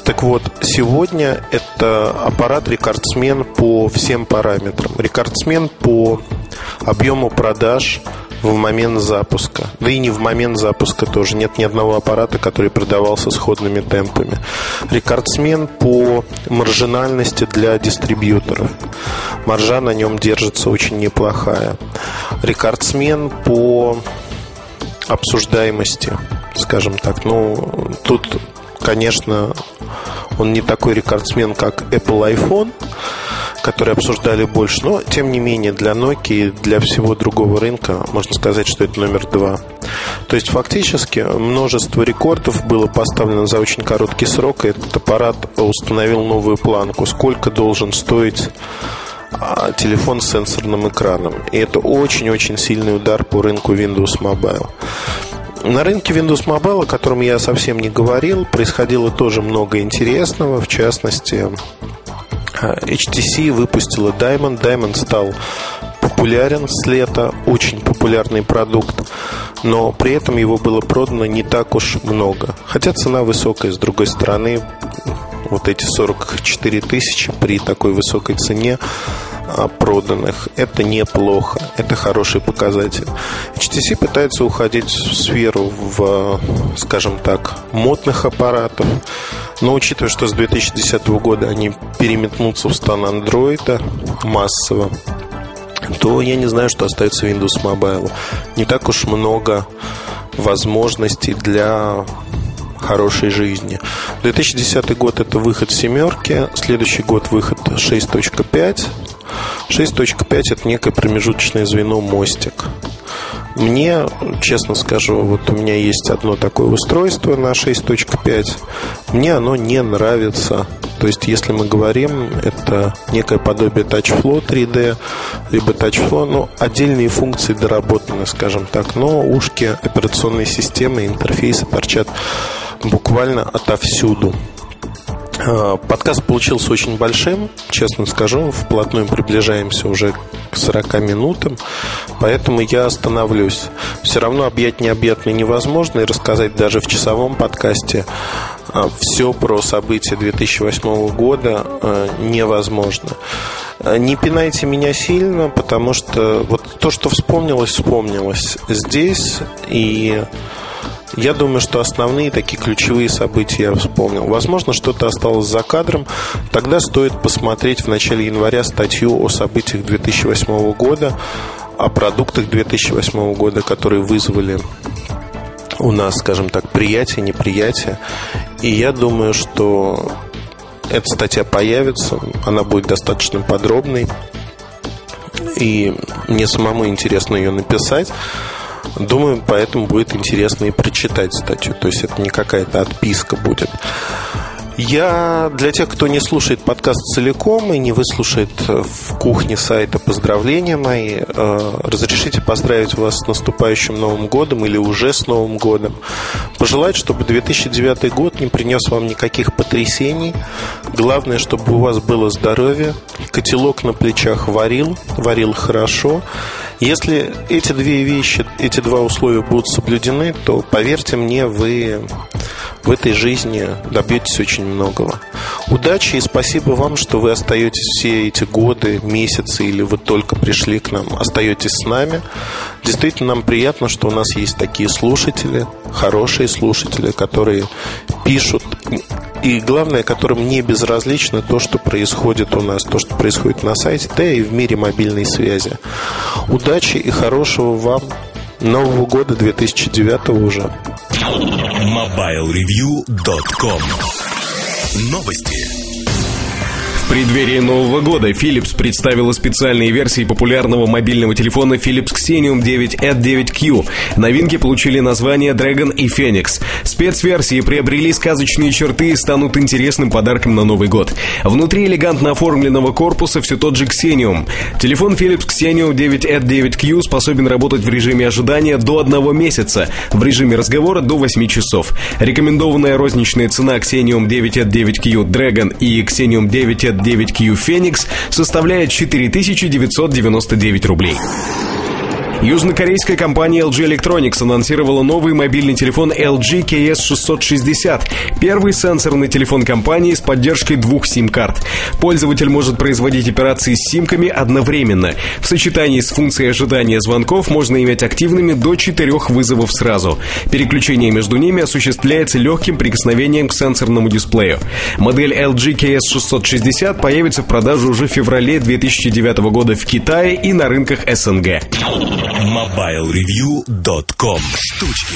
Так вот, сегодня это аппарат рекордсмен по всем параметрам. Рекордсмен по объему продаж в момент запуска. Да и не в момент запуска тоже. Нет ни одного аппарата, который продавался сходными темпами. Рекордсмен по маржинальности для дистрибьюторов. Маржа на нем держится очень неплохая. Рекордсмен по обсуждаемости, скажем так. Тут, конечно, он не такой рекордсмен, как Apple iPhone, которые обсуждали больше, но, тем не менее, для Nokia и для всего другого рынка можно сказать, что это номер 2. То есть, фактически, множество рекордов было поставлено за очень короткий срок, и этот аппарат установил новую планку. Сколько должен стоить телефон с сенсорным экраном? И это очень-очень сильный удар по рынку Windows Mobile. На рынке Windows Mobile, о котором я совсем не говорил, происходило тоже много интересного, в частности, HTC выпустила Diamond. Diamond стал популярен с лета, очень популярный продукт, но при этом его было продано не так уж много. Хотя цена высокая, с другой стороны, вот эти 44 тысячи при такой высокой цене проданных, это неплохо, это хороший показатель. HTC пытается уходить в сферу, скажем так, модных аппаратов, но учитывая, что с 2010 года они переметнутся в стан андроида массово, то я не знаю, что остается Windows Mobile. Не так уж много возможностей для хорошей жизни. 2010 год — это выход «семерки», следующий год — выход 6.5. 6.5 — это некое промежуточное звено, мостик. Мне, честно скажу, вот у меня есть одно такое устройство на 6.5. Мне оно не нравится. То есть, если мы говорим, это некое подобие Touch Flow 3D, либо Touch Flow, отдельные функции доработаны, скажем так. Но ушки операционной системы, интерфейсы торчат буквально отовсюду. Подкаст получился очень большим, честно скажу, вплотную приближаемся уже к 40 минутам, поэтому я остановлюсь. Все равно объять необъятное невозможно, и рассказать даже в часовом подкасте все про события 2008 года невозможно. Не пинайте меня сильно, потому что вот то, что вспомнилось здесь, и я думаю, что основные такие ключевые события я вспомнил. Возможно, что-то осталось за кадром. Тогда стоит посмотреть в начале января статью о событиях 2008 года, о продуктах 2008 года, которые вызвали у нас, скажем так, приятие, неприятие. И я думаю, что эта статья появится, она будет достаточно подробной. и мне самому интересно ее написать. Думаю, поэтому будет интересно и прочитать статью. То есть это не какая-то отписка будет. Я для тех, кто не слушает подкаст целиком и не выслушает в кухне сайта поздравления мои, разрешите поздравить вас с наступающим Новым годом или уже с Новым годом. Пожелать, чтобы 2009 год не принес вам никаких потрясений. Главное, чтобы у вас было здоровье. Котелок на плечах варил, варил хорошо. Если эти две вещи, эти два условия будут соблюдены, то, поверьте мне, вы в этой жизни добьетесь очень многого. Удачи и спасибо вам, что вы остаетесь все эти годы, месяцы, или вы только пришли к нам, остаетесь с нами. Действительно, нам приятно, что у нас есть такие слушатели, хорошие слушатели, которые пишут. И главное, которым не безразлично то, что происходит у нас, то, что происходит на сайте, да и в мире мобильной связи. Удачи и хорошего вам Нового года 2009 уже. mobilereview.com. Новости. В преддверии Нового года Philips представила специальные версии популярного мобильного телефона Philips Xenium 9at9Q. Новинки получили названия Dragon и Phoenix. Спецверсии приобрели сказочные черты и станут интересным подарком на Новый год. Внутри элегантно оформленного корпуса все тот же Xenium. Телефон Philips Xenium 9at9Q способен работать в режиме ожидания до 1 месяца, в режиме разговора до 8 часов. Рекомендованная розничная цена Xenium 9at9Q Dragon и Xenium 9at9Q 9Q Phoenix составляет 4999 рублей. Южнокорейская компания LG Electronics анонсировала новый мобильный телефон LG KS660, первый сенсорный телефон компании с поддержкой 2 сим-карт. Пользователь может производить операции с симками одновременно. В сочетании с функцией ожидания звонков можно иметь активными до 4 вызовов сразу. Переключение между ними осуществляется легким прикосновением к сенсорному дисплею. Модель LG KS660 появится в продаже уже в феврале 2009 года в Китае и на рынках СНГ. mobilereview.com. Штучки.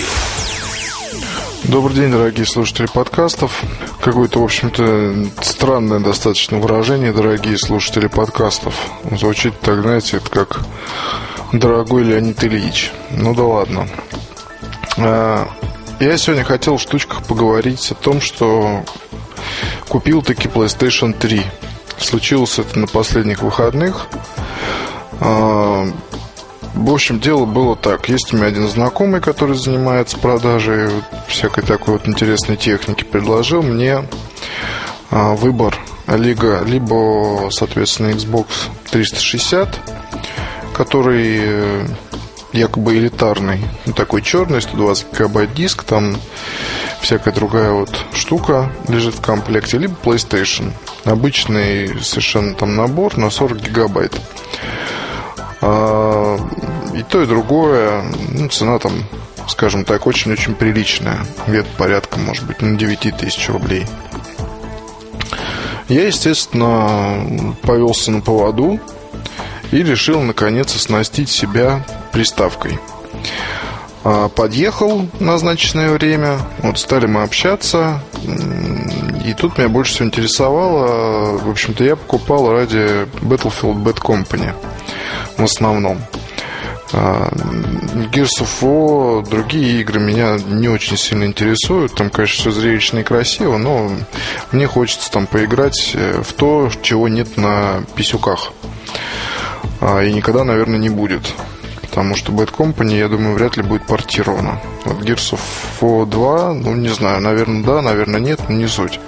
Добрый день, дорогие слушатели подкастов. Какое-то, в общем-то, странное достаточно выражение, дорогие слушатели подкастов. Звучит так, знаете, это как дорогой Леонид Ильич. Ну да ладно. Я сегодня хотел в штучках поговорить о том, что купил таки PlayStation 3. Случилось это на последних выходных. В общем, дело было так. Есть у меня один знакомый, который занимается продажей всякой такой вот интересной техники. Предложил мне выбор либо, соответственно, Xbox 360, который якобы элитарный, такой черный, 120 гигабайт диск, там всякая другая вот штука лежит в комплекте, либо PlayStation. Обычный совершенно там набор на 40 гигабайт. И то, и другое, ну, цена там, скажем так, очень-очень приличная. Где-то порядка, может быть, 9000 рублей. Я, естественно, повелся на поводу и решил, наконец, оснастить себя приставкой. Подъехал в назначенное время, вот стали мы общаться. И тут меня больше всего интересовало, в общем-то, я покупал ради Battlefield Bad Company в основном. Gears of War, другие игры меня не очень сильно интересуют. Там, конечно, все зрелищно и красиво, но мне хочется там поиграть в то, чего нет на писюках. И никогда, наверное, не будет. Потому что Bad Company, я думаю, вряд ли будет портировано. Вот Gears of War 2, ну, не знаю, наверное, да, наверное, нет, но не суть.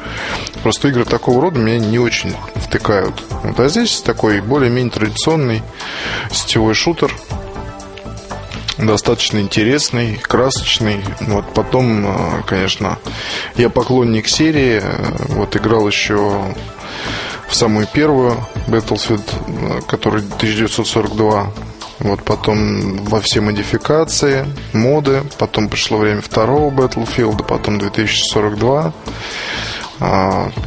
Просто игры такого рода меня не очень втыкают. Вот, а здесь такой более-менее традиционный сетевой шутер. Достаточно интересный, красочный. Вот потом, конечно, я поклонник серии. Вот играл еще в самую первую Battlefield, который 1942. Вот потом во все модификации, моды. Потом пришло время второго Battlefield, потом 2042.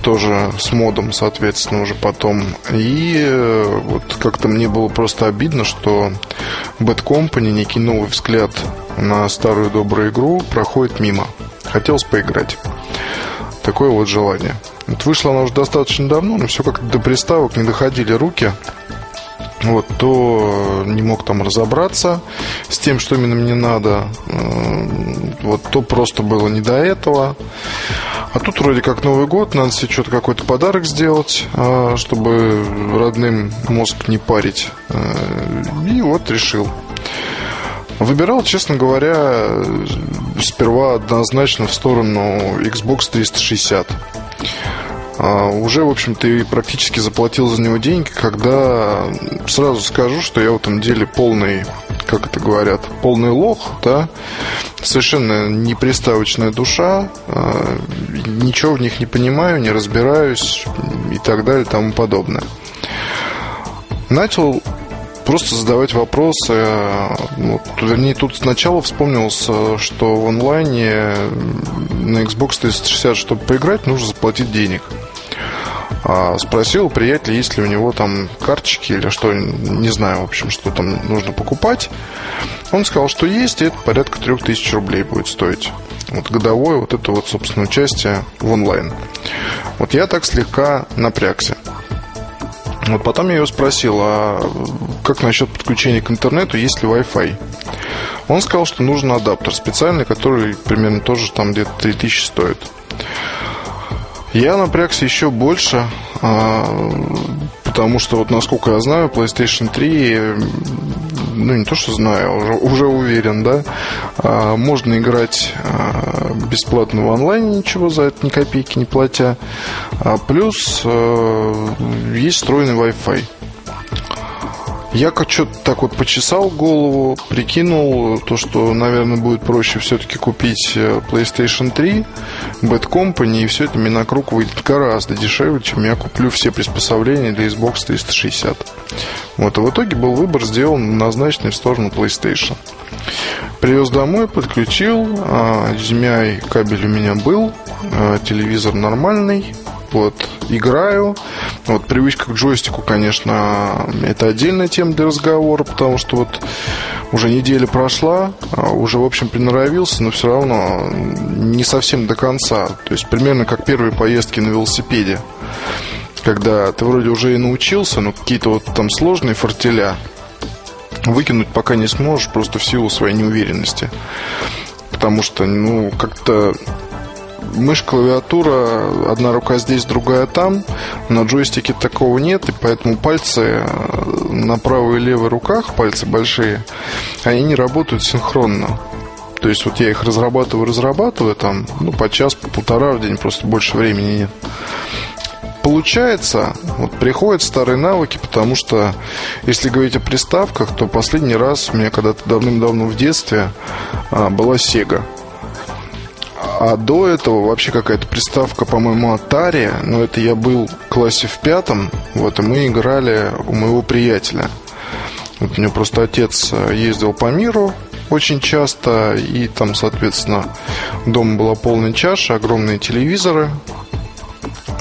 Тоже с модом, соответственно, уже потом. И вот как-то мне было просто обидно, что Bad Company, некий новый взгляд на старую добрую игру, проходит мимо. Хотелось поиграть. Такое вот желание. Вот вышло оно уже достаточно давно, но все как-то до приставок не доходили руки. Вот, то не мог там разобраться с тем, что именно мне надо. Вот, то просто было не до этого. А тут вроде как Новый год, надо себе что-то, какой-то подарок сделать, чтобы родным мозг не парить. И вот решил. Выбирал, честно говоря, сперва однозначно в сторону Xbox 360. Уже, в общем-то, и практически заплатил за него деньги, когда сразу скажу, что я в этом деле полный, как это говорят, полный лох, да, совершенно неприставочная душа, ничего в них не понимаю, не разбираюсь и так далее, и тому подобное. Начал просто задавать вопросы. Вот, вернее, тут сначала вспомнился, что в онлайне на Xbox 360, чтобы поиграть, нужно заплатить денег. Спросил у приятеля, есть ли у него там карточки или что, не знаю, в общем, что там нужно покупать. Он сказал, что есть, и это порядка 3000 рублей будет стоить. Вот годовое вот это вот, собственно, участие в онлайн. Вот я так слегка напрягся. Вот потом я его спросил, а как насчет подключения к интернету, есть ли Wi-Fi? Он сказал, что нужен адаптер специальный, который примерно тоже там где-то 3000 стоит. Я напрягся еще больше, потому что, вот насколько я знаю, PlayStation 3... Ну, не то, что знаю, уже уверен, да. Можно играть бесплатно в онлайне, ничего за это, ни копейки не платя. Плюс есть встроенный Wi-Fi. Я как что-то так вот почесал голову, прикинул то, что, наверное, будет проще все-таки купить PlayStation 3, Bad Company, и все это мне на круг выйдет гораздо дешевле, чем я куплю все приспособления для Xbox 360. Вот, и в итоге был выбор сделан назначенный в сторону PlayStation. Привез домой, подключил, HDMI кабель у меня был, телевизор нормальный. Вот, играю. Вот, привычка к джойстику, конечно, это отдельная тема для разговора, потому что вот уже неделя прошла, уже, в общем, приноровился, но все равно не совсем до конца. То есть примерно как первые поездки на велосипеде, когда ты вроде уже и научился, но какие-то вот там сложные фортеля выкинуть пока не сможешь, просто в силу своей неуверенности. Потому что, ну, как-то... Мышь, клавиатура, одна рука здесь, другая там. На джойстике такого нет, и поэтому пальцы на правой и левой руках, пальцы большие, они не работают синхронно. То есть вот я их разрабатываю там, ну, по час, по полтора в день, просто больше времени нет. Получается, вот приходят старые навыки, потому что, если говорить о приставках, то последний раз у меня когда-то давным-давно в детстве была Sega. А до этого вообще какая-то приставка, по-моему, Atari, но это я был в классе в 5, вот, и мы играли у моего приятеля. Вот у меня просто отец ездил по миру очень часто, и там, соответственно, дома была полная чаша, огромные телевизоры.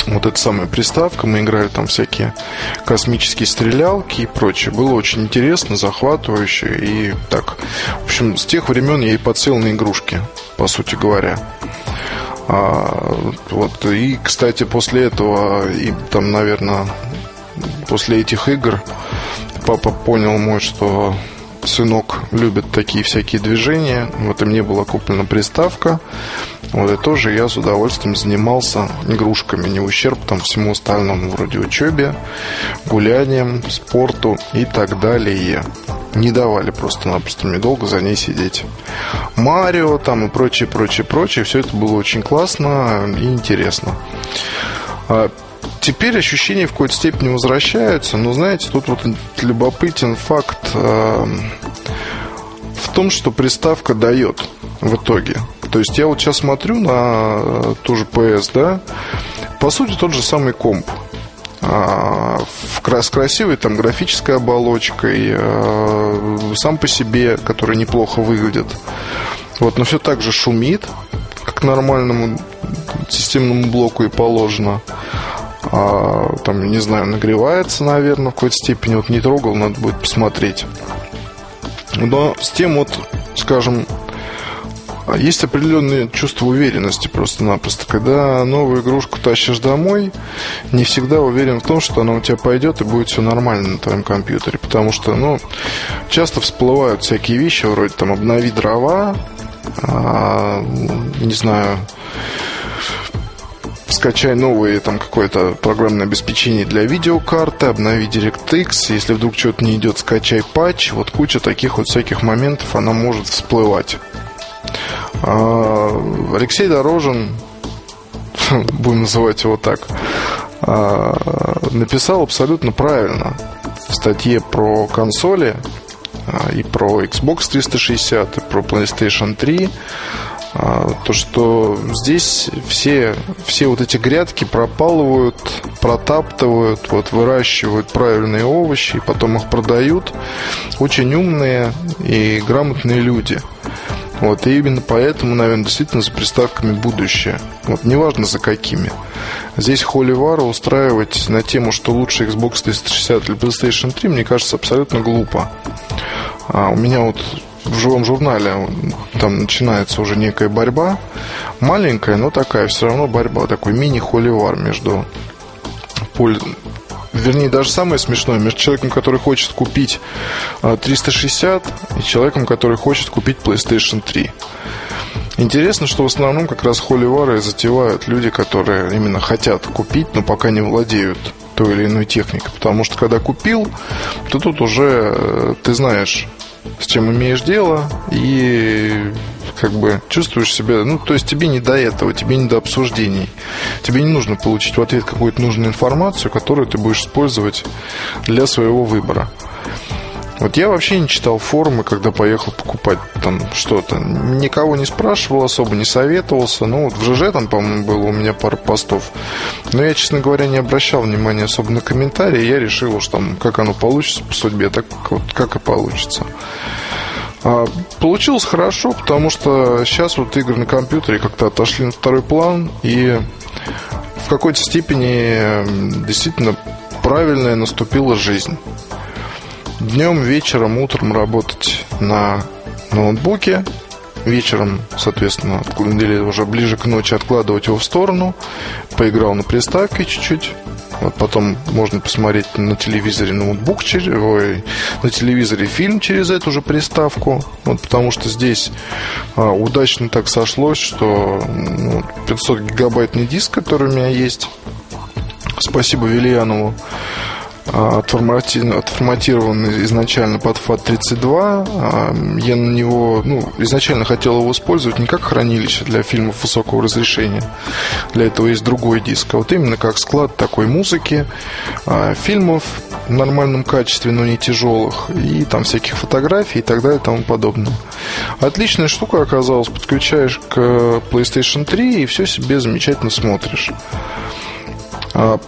Вот эта самая приставка, мы играли там всякие космические стрелялки и прочее. Было очень интересно, захватывающе и так. В общем, с тех времен я и подсел на игрушки, по сути говоря. Вот. И, кстати, после этого, и там, наверное, после этих игр папа понял мой, что сынок любит такие всякие движения. Вот и мне была куплена приставка. Вот и тоже я с удовольствием занимался игрушками, не в ущерб там всему остальному, вроде учебе, гуляниям, спорту и так далее. Не давали просто-напросто мне долго за ней сидеть. Марио там и прочее. Все это было очень классно и интересно. Теперь ощущения в какой-то степени возвращаются, но, знаете, тут вот любопытен факт в том, что приставка дает в итоге. То есть я вот сейчас смотрю на ту же PS, да, по сути тот же самый комп. С красивой там графической оболочкой, сам по себе, который неплохо выглядит. Вот, но все так же шумит, как нормальному системному блоку и положено. Там, не знаю, нагревается, наверное, в какой-то степени. Вот не трогал, надо будет посмотреть. Но с тем вот, скажем, Есть определенное чувство уверенности просто-напросто. Когда новую игрушку тащишь домой, не всегда уверен в том, что она у тебя пойдет и будет все нормально на твоем компьютере. Потому что, ну, часто всплывают всякие вещи, вроде там обнови дрова, не знаю, скачай новые там какое-то программное обеспечение для видеокарты, обнови DirectX, если вдруг что-то не идет, скачай патч. Вот куча таких вот всяких моментов она может всплывать. Алексей Дорожин, будем называть его так, написал абсолютно правильно в статье про консоли и про Xbox 360, и про PlayStation 3, то, что здесь все вот эти грядки пропалывают, протаптывают, вот, выращивают правильные овощи, и потом их продают очень умные и грамотные люди. Вот, и именно поэтому, наверное, действительно за приставками будущее. Вот, неважно за какими. Здесь холивар устраивать на тему, что лучше Xbox 360 или PlayStation 3, мне кажется, абсолютно глупо. У меня вот в живом журнале там начинается уже некая борьба. Маленькая, но такая все равно борьба. Такой мини-холивар между... Вернее, даже самое смешное, между человеком, который хочет купить 360, и человеком, который хочет купить PlayStation 3. Интересно, что в основном как раз холивары затевают люди, которые именно хотят купить, но пока не владеют той или иной техникой. Потому что когда купил, то тут уже ты знаешь, с чем имеешь дело, и как бы чувствуешь себя, ну, то есть тебе не до этого, тебе не до обсуждений. Тебе не нужно получить в ответ какую-то нужную информацию, которую ты будешь использовать для своего выбора. Вот я вообще не читал форумы, когда поехал покупать там что-то. Никого не спрашивал, особо не советовался. Ну, вот в ЖЖ там, по-моему, было у меня пара постов. Но я, честно говоря, не обращал внимания особо на комментарии. Я решил, что там, как оно получится по судьбе, так вот как и получится. Получилось хорошо, потому что сейчас вот игры на компьютере как-то отошли на второй план. И в какой-то степени действительно правильная наступила жизнь. Днем, вечером, утром работать на ноутбуке. Вечером, соответственно, или уже ближе к ночи откладывать его в сторону. Поиграл на приставке чуть-чуть. Вот потом можно посмотреть на телевизоре ноутбук, на телевизоре фильм через эту же приставку. Вот, потому что здесь удачно так сошлось, что 500 гигабайтный диск, который у меня есть. Спасибо Вильянову. Отформатирован изначально под FAT32. Я на него, изначально хотел его использовать не как хранилище для фильмов высокого разрешения. Для этого есть другой диск. А вот именно как склад такой музыки, фильмов в нормальном качестве, но не тяжелых, и там всяких фотографий и так далее и тому подобное. Отличная штука оказалась. Подключаешь к PlayStation 3 и все себе замечательно смотришь.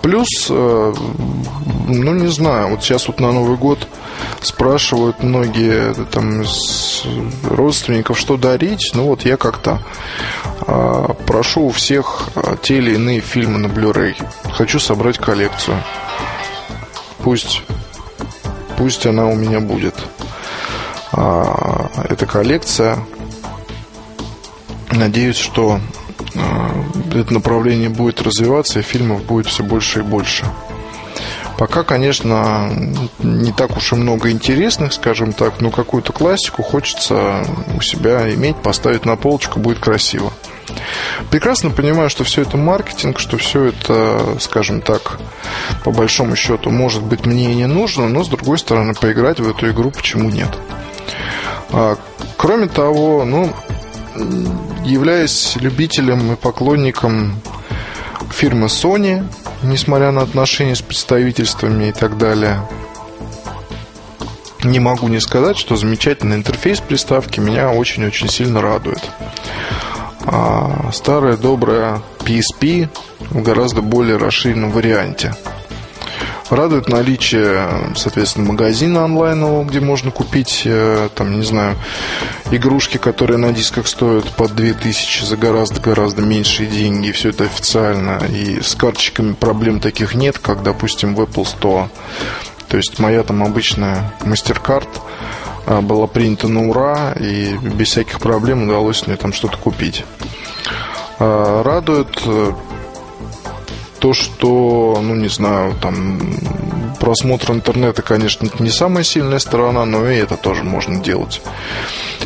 Плюс, не знаю, вот сейчас вот на Новый год спрашивают многие там из родственников, что дарить. Ну вот я как-то прошу у всех те или иные фильмы на Blu-ray. Хочу собрать коллекцию. Пусть она у меня будет. Эта коллекция. Надеюсь, что это направление будет развиваться, и фильмов будет все больше и больше. Пока, конечно, не так уж и много интересных, скажем так, но какую-то классику хочется у себя иметь, поставить на полочку, будет красиво. Прекрасно понимаю, что все это маркетинг, что все это, скажем так, по большому счету, может быть, мне и не нужно, но, с другой стороны, поиграть в эту игру почему нет. Кроме того, являясь любителем и поклонником фирмы Sony, несмотря на отношения с представительствами и так далее, не могу не сказать, что замечательный интерфейс приставки меня очень-очень сильно радует. Старая добрая PSP в гораздо более расширенном варианте. Радует наличие, соответственно, магазина онлайнового, где можно купить, там, не знаю, игрушки, которые на дисках стоят по 2000 за гораздо-гораздо меньшие деньги. Все это официально. И с карточками проблем таких нет, как, допустим, в Apple Store. То есть моя там обычная MasterCard была принята на ура, и без всяких проблем удалось мне там что-то купить. Радует то, что, ну не знаю, там просмотр интернета, конечно, не самая сильная сторона, но и это тоже можно делать.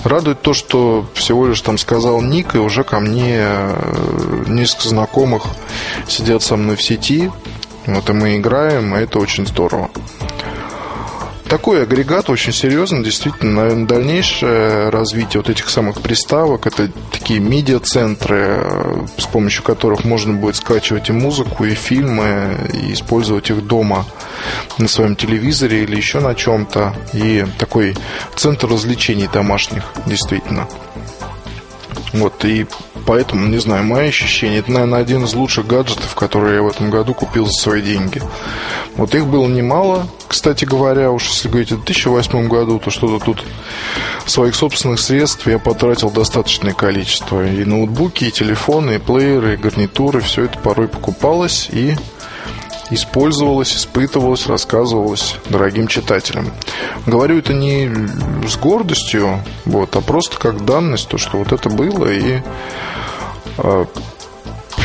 Радует то, что всего лишь там сказал ник, и уже ко мне несколько знакомых сидят со мной в сети. Вот и мы играем, и это очень здорово. Такой агрегат очень серьезный, действительно, наверное, дальнейшее развитие вот этих самых приставок, это такие медиа-центры, с помощью которых можно будет скачивать и музыку, и фильмы, и использовать их дома на своем телевизоре или еще на чем-то. И такой центр развлечений домашних, действительно. Вот, и поэтому, не знаю, мои ощущения, это, наверное, один из лучших гаджетов, которые я в этом году купил за свои деньги. Вот их было немало, кстати говоря, уж если говорить о 2008 году, то что-то тут своих собственных средств я потратил достаточное количество. И ноутбуки, и телефоны, и плееры, и гарнитуры, все это порой покупалось и использовалось, испытывалось, рассказывалось дорогим читателям. Говорю это не с гордостью, вот, а просто как данность, то, что вот это было, и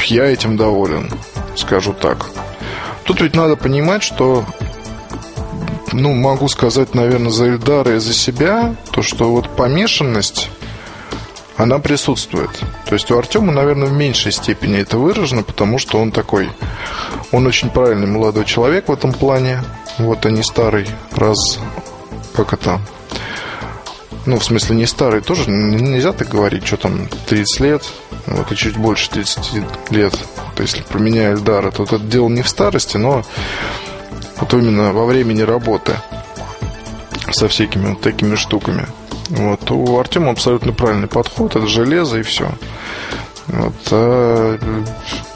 я этим доволен, скажу так. Тут ведь надо понимать, что, ну, могу сказать, наверное, за Эльдара и за себя, то, что вот помешанность, она присутствует. То есть у Артема, наверное, в меньшей степени это выражено, потому что он такой, он очень правильный молодой человек в этом плане. Вот, а не старый, раз, как это, ну, в смысле, не старый, тоже нельзя так говорить, что там, 30 лет, вот, и чуть больше 30 лет. То есть, если про меня Эльдара, то это дело не в старости, но вот именно во времени работы со всякими вот такими штуками. Вот, у Артема абсолютно правильный подход, это железо и все. Вот, а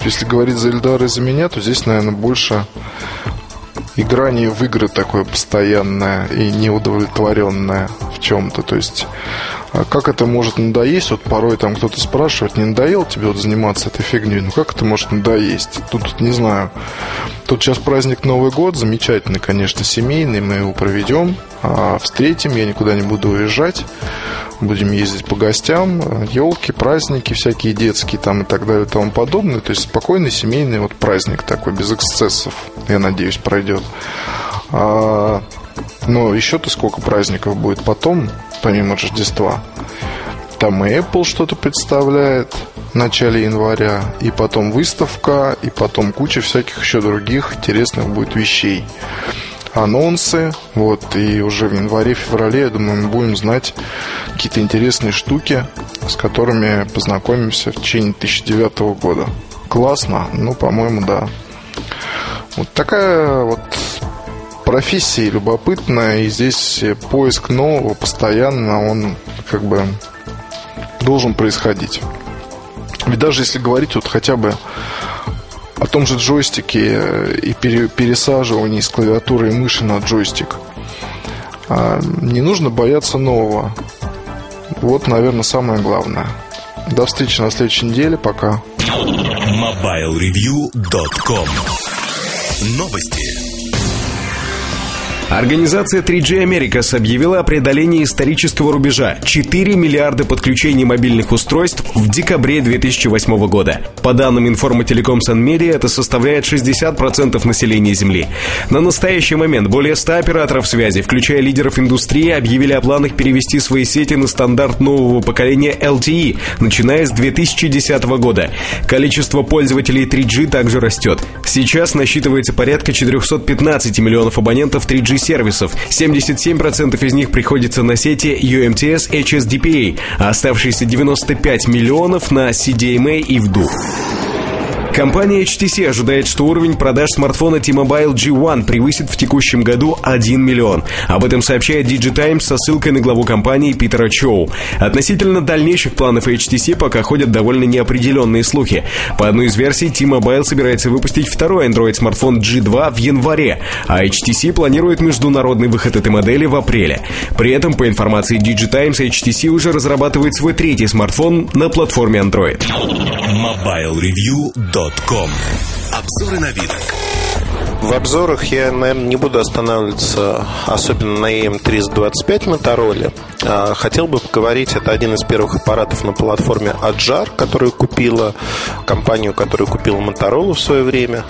если говорить за Эльдара и за меня, то здесь, наверное, больше играние в игры такое постоянное и неудовлетворенное в чем-то. То есть, как это может надоесть? Вот порой там кто-то спрашивает, не надоело тебе вот заниматься этой фигней? Ну, как это может надоесть? Тут не знаю. Тут сейчас праздник Новый год, замечательный, конечно, семейный, мы его проведем, встретим, я никуда не буду уезжать, будем ездить по гостям, елки, праздники всякие детские там и так далее и тому подобное. То есть спокойный семейный вот праздник такой, без эксцессов, я надеюсь, пройдет. Но еще-то сколько праздников будет потом, помимо Рождества. Там и Apple что-то представляет в начале января, и потом выставка, и потом куча всяких еще других интересных будет вещей. Анонсы, вот, и уже в январе-феврале, я думаю, мы будем знать какие-то интересные штуки, с которыми познакомимся в течение 2009 года. Классно? Ну, по-моему, да. Вот такая вот профессия любопытная, и здесь поиск нового постоянно, он как бы должен происходить. Ведь даже если говорить вот хотя бы о том же джойстике и пересаживании с клавиатуры и мыши на джойстик, не нужно бояться нового. Вот, наверное, самое главное. До встречи на следующей неделе. Пока. mobilereview.com. Новости. Организация 3G Americas объявила о преодолении исторического рубежа 4 миллиарда подключений мобильных устройств в декабре 2008 года. По данным Informa Telecom Sun Media, это составляет 60% населения Земли. На настоящий момент более 100 операторов связи, включая лидеров индустрии, объявили о планах перевести свои сети на стандарт нового поколения LTE, начиная с 2010 года. Количество пользователей 3G также растет. Сейчас насчитывается порядка 415 миллионов абонентов 3G сервисов. 77% из них приходится на сети UMTS HSDPA, а оставшиеся 95 миллионов на CDMA и ВДУ. Компания HTC ожидает, что уровень продаж смартфона T-Mobile G1 превысит в текущем году 1 миллион. Об этом сообщает DigiTimes со ссылкой на главу компании Питера Чоу. Относительно дальнейших планов HTC пока ходят довольно неопределенные слухи. По одной из версий, T-Mobile собирается выпустить второй Android-смартфон G2 в январе, а HTC планирует международный выход этой модели в апреле. При этом, по информации DigiTimes, HTC уже разрабатывает свой третий смартфон на платформе Android. Mobile Review.com. Обзоры новинок. В обзорах я, наверное, не буду останавливаться, особенно на ЕМ325 Моторола. Хотел бы поговорить, это один из первых аппаратов на платформе Ajar, которую купила компанию, которую купила Моторолу в свое время.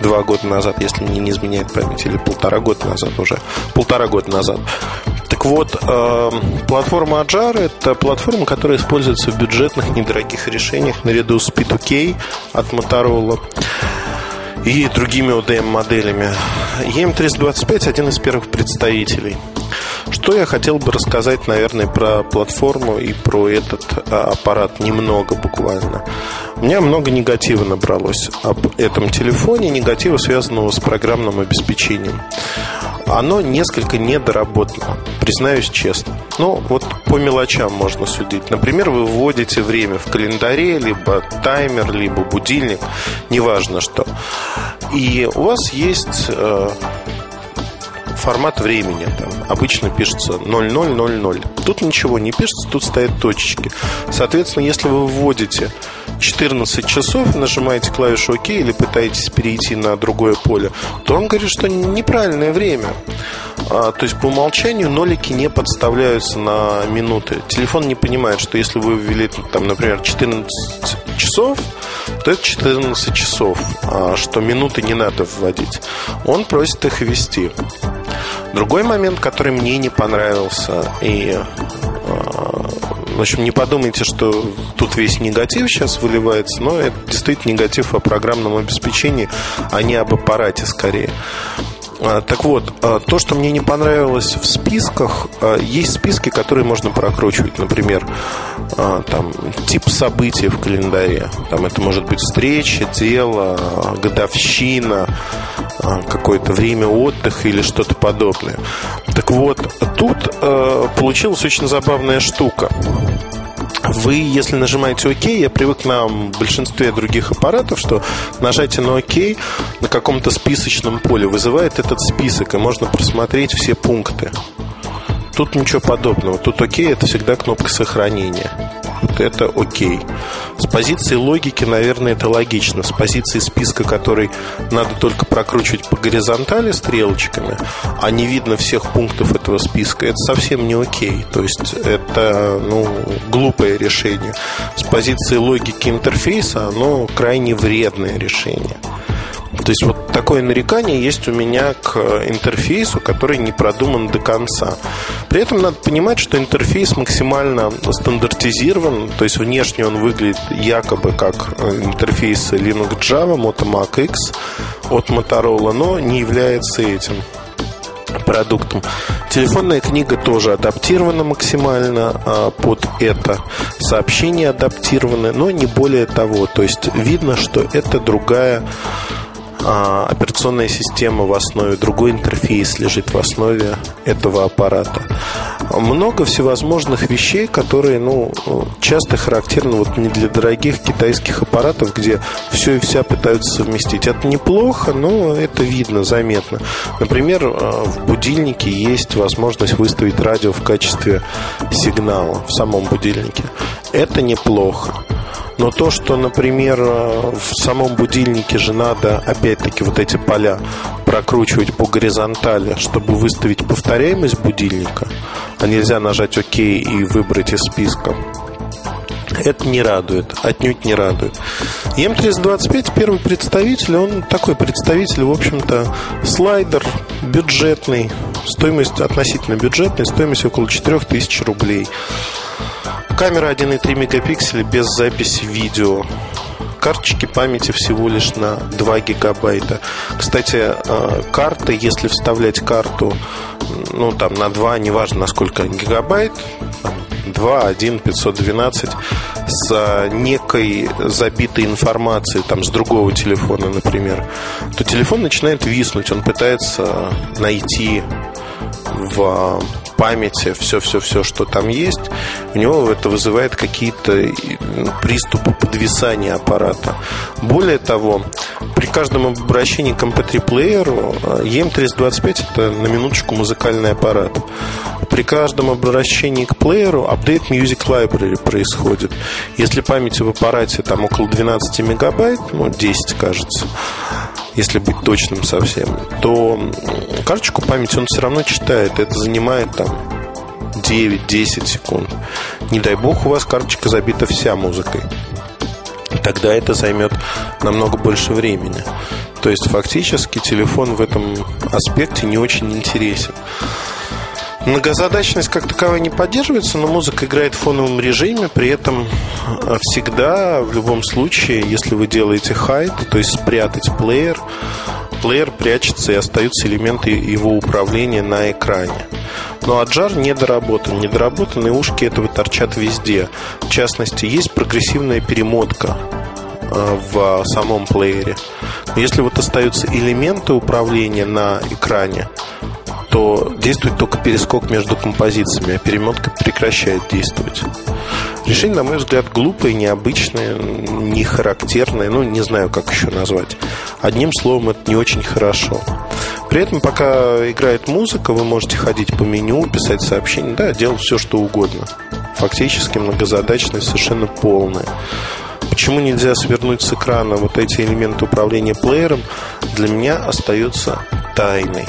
2 года назад, если мне не изменяет память, или 1,5 года назад уже. 1,5 года назад. Так вот, платформа Ajar — это платформа, которая используется в бюджетных недорогих решениях наряду с P2K от Motorola и другими ODM-моделями. EM325 – один из первых представителей. Что я хотел бы рассказать, наверное, про платформу и про этот аппарат немного буквально. У меня много негатива набралось об этом телефоне, негатива, связанного с программным обеспечением. Оно несколько недоработано, признаюсь честно. Ну, вот по мелочам можно судить. Например, вы вводите время в календаре, либо таймер, либо будильник, неважно что. И у вас есть... формат времени, там обычно пишется 0000. Тут ничего не пишется, тут стоят точечки. Соответственно, если вы вводите 14 часов, нажимаете клавишу ОК или пытаетесь перейти на другое поле, то он говорит, что неправильное время. То есть по умолчанию нолики не подставляются на минуты. Телефон не понимает, что если вы ввели, там, например, 14 часов, то это 14 часов, что минуты не надо вводить. Он просит их ввести. Другой момент, который мне не понравился, и, в общем, не подумайте, что тут весь негатив сейчас выливается, но это действительно негатив о программном обеспечении, а не об аппарате скорее. Так вот, то, что мне не понравилось в списках, есть списки, которые можно прокручивать. Например, там, тип событий в календаре. Там это может быть встреча, дело, годовщина, какое-то время отдыха или что-то подобное. Так вот, тут получилась очень забавная штука. Вы, если нажимаете ОК, я привык на большинстве других аппаратов, что нажатие на ОК на каком-то списочном поле вызывает этот список, и можно просмотреть все пункты. Тут ничего подобного. Тут ОК — это всегда кнопка сохранения. Вот это ОК. С позиции логики, наверное, это логично. С позиции списка, который надо только прокручивать по горизонтали стрелочками, а не видно всех пунктов этого списка, это совсем не ОК. То есть это, ну, глупое решение. С позиции логики интерфейса оно крайне вредное решение. То есть вот такое нарекание есть у меня к интерфейсу, который не продуман до конца. При этом надо понимать, что интерфейс максимально стандартизирован. То есть внешне он выглядит якобы как интерфейсы Linux Java, Motomac X от Motorola, но не является этим продуктом. Телефонная книга тоже адаптирована максимально под это. Сообщения адаптированы, но не более того. То есть видно, что это другая операционная система в основе, другой интерфейс лежит в основе этого аппарата. Много всевозможных вещей, которые, ну, часто характерны вот не для дорогих китайских аппаратов, где все и вся пытаются совместить. Это неплохо, но это видно, заметно. Например, в будильнике есть возможность выставить радио в качестве сигнала в самом будильнике. Это неплохо. Но то, что, например, в самом будильнике же надо, опять-таки, вот эти поля прокручивать по горизонтали, чтобы выставить повторяемость будильника, а нельзя нажать ОК и выбрать из списка, это не радует, отнюдь не радует. М325 первый представитель, он такой представитель, в общем-то, слайдер бюджетный, стоимость относительно бюджетной, стоимость около 4000 рублей. Камера 1,3 мегапикселя без записи видео. Карточки памяти всего лишь на 2 гигабайта. Кстати, карты, если вставлять карту, ну, там, на 2, неважно, на сколько гигабайт, 2, 1, 512, с некой забитой информацией, там, с другого телефона, например, то телефон начинает виснуть, он пытается найти в памяти все-все-все, что там есть. У него это вызывает какие-то приступы подвисания аппарата. Более того, при каждом обращении к MP3-плееру EM325 – это на минуточку музыкальный аппарат. При каждом обращении к плееру апдейт Music Library происходит. Если памяти в аппарате там около 12 мегабайт, ну, 10, кажется, если быть точным совсем, то карточку памяти он все равно читает. Это занимает там 9-10 секунд. Не дай бог у вас карточка забита вся музыкой. Тогда это займет намного больше времени. То есть фактически телефон в этом аспекте не очень интересен. Многозадачность как таковая не поддерживается, но музыка играет в фоновом режиме. При этом всегда, в любом случае, если вы делаете хайд, то есть спрятать плеер, плеер прячется и остаются элементы его управления на экране. Но аджар недоработан. Недоработанные ушки этого торчат везде. В частности, есть прогрессивная перемотка в самом плеере. Но если вот остаются элементы управления на экране, то действует только перескок между композициями, а перемотка прекращает действовать. Решение, на мой взгляд, глупое, необычное, нехарактерное, ну, не знаю, как еще назвать. Одним словом, это не очень хорошо. При этом, пока играет музыка, вы можете ходить по меню, писать сообщения, да, делать все, что угодно. Фактически многозадачность совершенно полная. Почему нельзя свернуть с экрана вот эти элементы управления плеером, для меня остается тайной.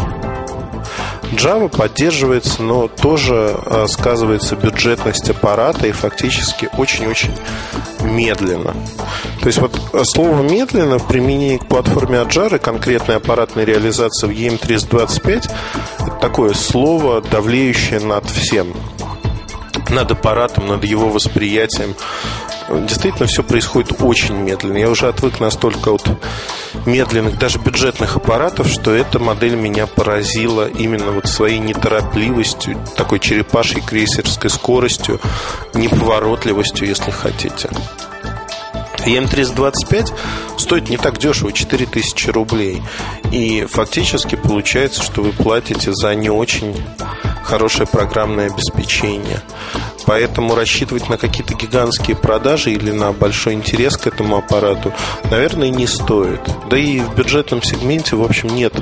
Java поддерживается, но тоже сказывается бюджетность аппарата и фактически очень-очень медленно. То есть вот слово «медленно» в применении к платформе Аджары, конкретной аппаратной реализации в EM325, это такое слово, давлеющее над всем, над аппаратом, над его восприятием. Действительно, все происходит очень медленно. Я уже отвык настолько от медленных, даже бюджетных аппаратов, что эта модель меня поразила именно вот своей неторопливостью, такой черепашьей крейсерской скоростью, неповоротливостью, если хотите. EM325 стоит не так дешево, 4000 рублей. И фактически получается, что вы платите за не очень хорошее программное обеспечение. Поэтому рассчитывать на какие-то гигантские продажи или на большой интерес к этому аппарату, наверное, не стоит. Да и в бюджетном сегменте, в общем, нет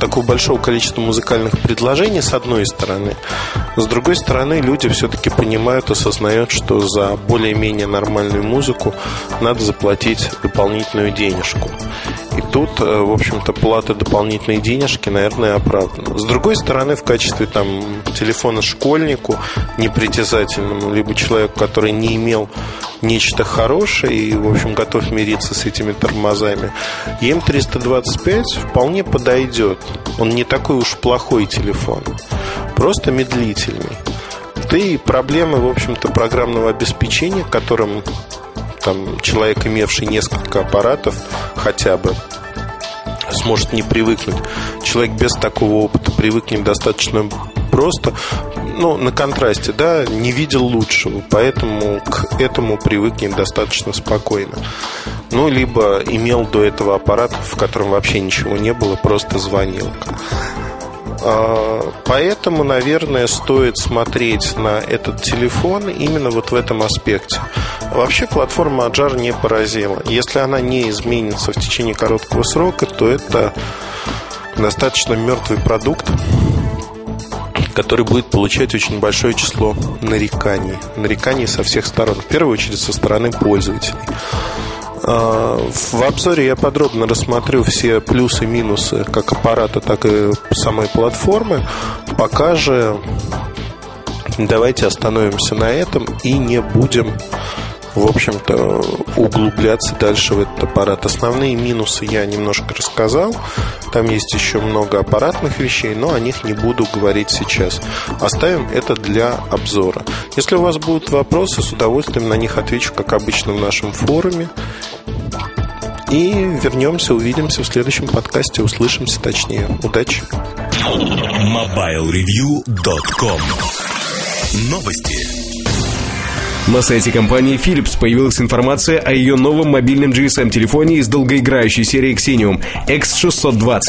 такого большого количества музыкальных предложений, с одной стороны. С другой стороны, люди все-таки понимают, осознают, что за более-менее нормальную музыку надо заплатить дополнительную денежку. И тут, в общем-то, плата дополнительной денежки, наверное, оправдана. С другой стороны, в качестве там телефона школьнику, непритязательному, либо человеку, который не имел нечто хорошее и, в общем, готов мириться с этими тормозами, EM325 вполне подойдет. Он не такой уж плохой телефон, просто медлительный. Да и проблемы, в общем-то, программного обеспечения, которым там человек, имевший несколько аппаратов, хотя бы сможет не привыкнуть. Человек без такого опыта привыкнет достаточно просто, ну, на контрасте, да, не видел лучшего, поэтому к этому привыкнет достаточно спокойно. Ну, либо имел до этого аппарат, в котором вообще ничего не было, просто звонил. Поэтому, наверное, стоит смотреть на этот телефон именно вот в этом аспекте. Вообще платформа Ajar не поразила. Если она не изменится в течение короткого срока, то это достаточно мертвый продукт, который будет получать очень большое число нареканий. Нареканий со всех сторон. В первую очередь со стороны пользователей. В обзоре я подробно рассмотрю все плюсы и минусы как аппарата, так и самой платформы. Пока же давайте остановимся на этом и не будем, в общем-то, углубляться дальше в этот аппарат. Основные минусы я немножко рассказал. Там есть еще много аппаратных вещей, но о них не буду говорить сейчас. Оставим это для обзора. Если у вас будут вопросы, с удовольствием на них отвечу, как обычно, в нашем форуме. И вернемся, увидимся в следующем подкасте. Услышимся, точнее. Удачи! mobilereview.com. Новости. На сайте компании Philips появилась информация о ее новом мобильном GSM-телефоне из долгоиграющей серии Xenium X620.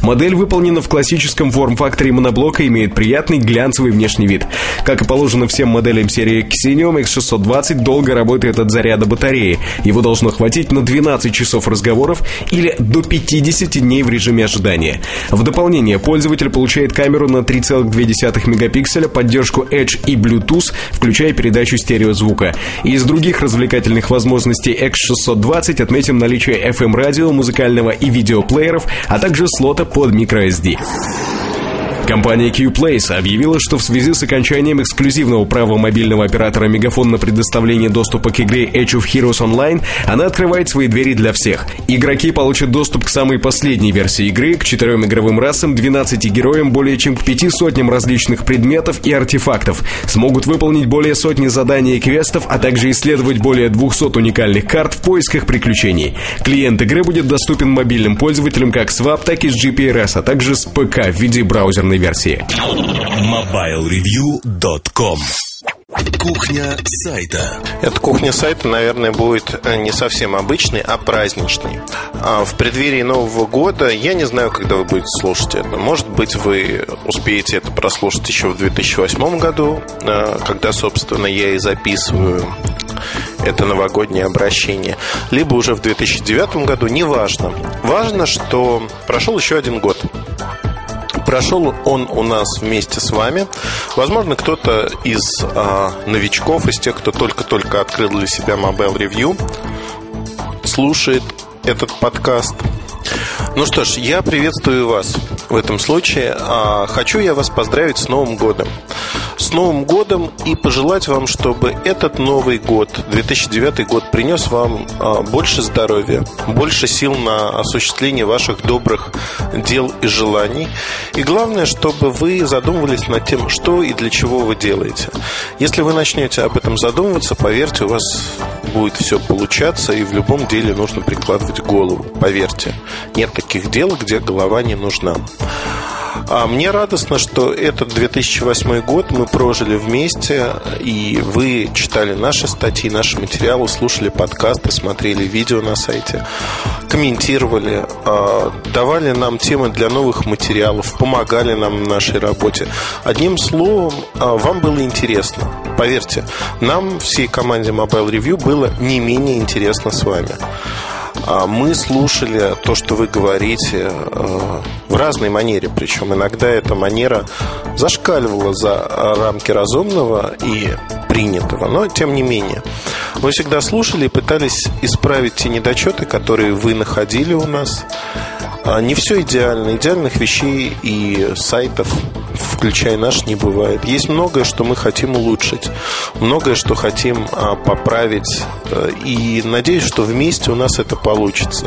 Модель выполнена в классическом форм-факторе моноблока и имеет приятный глянцевый внешний вид. Как и положено всем моделям серии Xenium, X620 долго работает от заряда батареи. Его должно хватить на 12 часов разговоров или до 50 дней в режиме ожидания. В дополнение пользователь получает камеру на 3,2 мегапикселя, поддержку Edge и Bluetooth, включая передачу стереозвука. звука. Из других развлекательных возможностей X620 отметим наличие FM-радио, музыкального и видеоплееров, а также слота под microSD. Компания Qplace объявила, что в связи с окончанием эксклюзивного права мобильного оператора Мегафон на предоставление доступа к игре Age of Heroes Online, она открывает свои двери для всех. Игроки получат доступ к самой последней версии игры, к 4 игровым расам, 12 героям, более чем к 500 различных предметов и артефактов. Смогут выполнить более сотни заданий и квестов, а также исследовать более 200 уникальных карт в поисках приключений. Клиент игры будет доступен мобильным пользователям как с ВАП, так и с GPRS, а также с ПК в виде браузерной версии. mobilereview.com. Кухня сайта. Эта кухня сайта, наверное, будет не совсем обычной, а праздничной. В преддверии Нового года, я не знаю, когда вы будете слушать это. Может быть, вы успеете это прослушать еще в 2008 году, когда, собственно, я и записываю это новогоднее обращение. Либо уже в 2009 году, неважно. Важно, что прошел еще один год. Прошел он у нас вместе с вами. Возможно, кто-то из новичков, из тех, кто только-только открыл для себя Mobile Review, слушает этот подкаст. Ну что ж, я приветствую вас в этом случае. Хочу я вас поздравить с Новым годом. С Новым годом и пожелать вам, чтобы этот Новый год, 2009 год, принес вам больше здоровья, больше сил на осуществление ваших добрых дел и желаний. И главное, чтобы вы задумывались над тем, что и для чего вы делаете. Если вы начнете об этом задумываться, поверьте, у вас будет все получаться, и в любом деле нужно прикладывать голову, поверьте. Нет таких дел, где голова не нужна. А мне радостно, что этот 2008 год мы прожили вместе, и вы читали наши статьи, наши материалы, слушали подкасты, смотрели видео на сайте, комментировали, давали нам темы для новых материалов, помогали нам в нашей работе. Одним словом, вам было интересно. Поверьте, нам, всей команде Mobile Review, было не менее интересно с вами. Мы слушали то, что вы говорите, в разной манере. Причем иногда эта манера зашкаливала за рамки разумного и принятого. Но, тем не менее, вы всегда слушали и пытались исправить те недочеты, которые вы находили у нас. Не все идеально. Идеальных вещей и сайтов, включая наш, не бывает. Есть многое, что мы хотим улучшить, многое, что хотим поправить. И надеюсь, что вместе у нас это получится.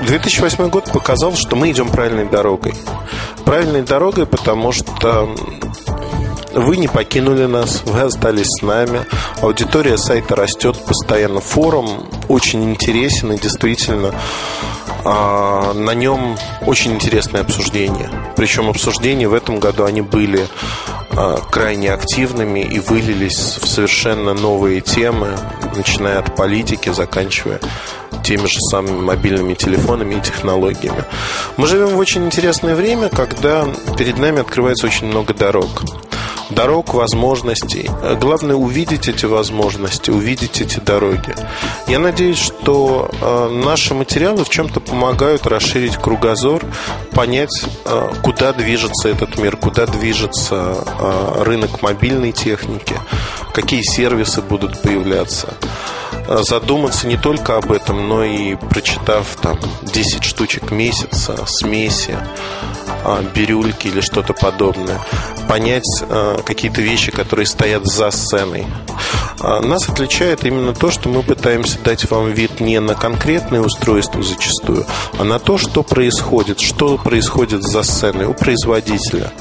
2008 год показал, что мы идем правильной дорогой. Правильной дорогой, потому что вы не покинули нас, вы остались с нами. Аудитория сайта растет постоянно. Форум очень интересен, и действительно на нем очень интересные обсуждения. Причем обсуждения в этом году, они были крайне активными и вылились в совершенно новые темы, начиная от политики, заканчивая теми же самыми мобильными телефонами и технологиями. Мы живем в очень интересное время, когда перед нами открывается очень много дорог. Дорог, возможностей. Главное, увидеть эти возможности, увидеть эти дороги. Я надеюсь, что наши материалы в чем-то помогают расширить кругозор, понять, куда движется этот мир, куда движется рынок мобильной техники, какие сервисы будут появляться. Задуматься не только об этом, но и, прочитав там 10 штучек месяца, смеси, бирюльки или что-то подобное, понять какие-то вещи, которые стоят за сценой. Нас отличает именно то, что мы пытаемся дать вам вид не на конкретное устройство зачастую, а на то, что происходит за сценой у производителя.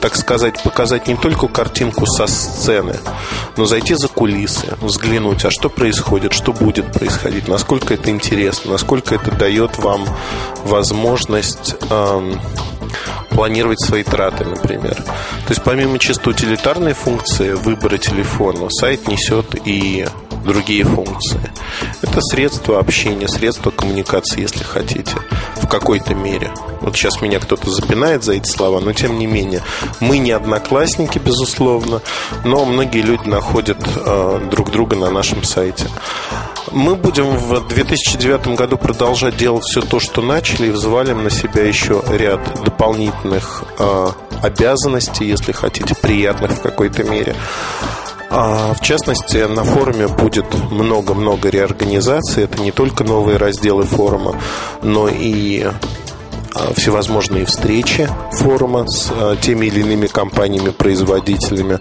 Так сказать, показать не только картинку со сцены, но зайти за кулисы, взглянуть, а что происходит, что будет происходить, насколько это интересно, насколько это дает вам возможность планировать свои траты, например. То есть помимо чисто утилитарной функции выбора телефона, сайт несет и другие функции. Это средство общения, средство коммуникации, если хотите, в какой-то мере. Вот сейчас меня кто-то запинает за эти слова, но тем не менее. Мы не одноклассники, безусловно, но многие люди находят друг друга на нашем сайте. Мы будем в 2009 году продолжать делать все то, что начали, и взвалим на себя еще ряд дополнительных обязанностей, если хотите, приятных в какой-то мере. В частности, на форуме будет много-много реорганизаций. Это не только новые разделы форума, но и всевозможные встречи форума с теми или иными компаниями, производителями.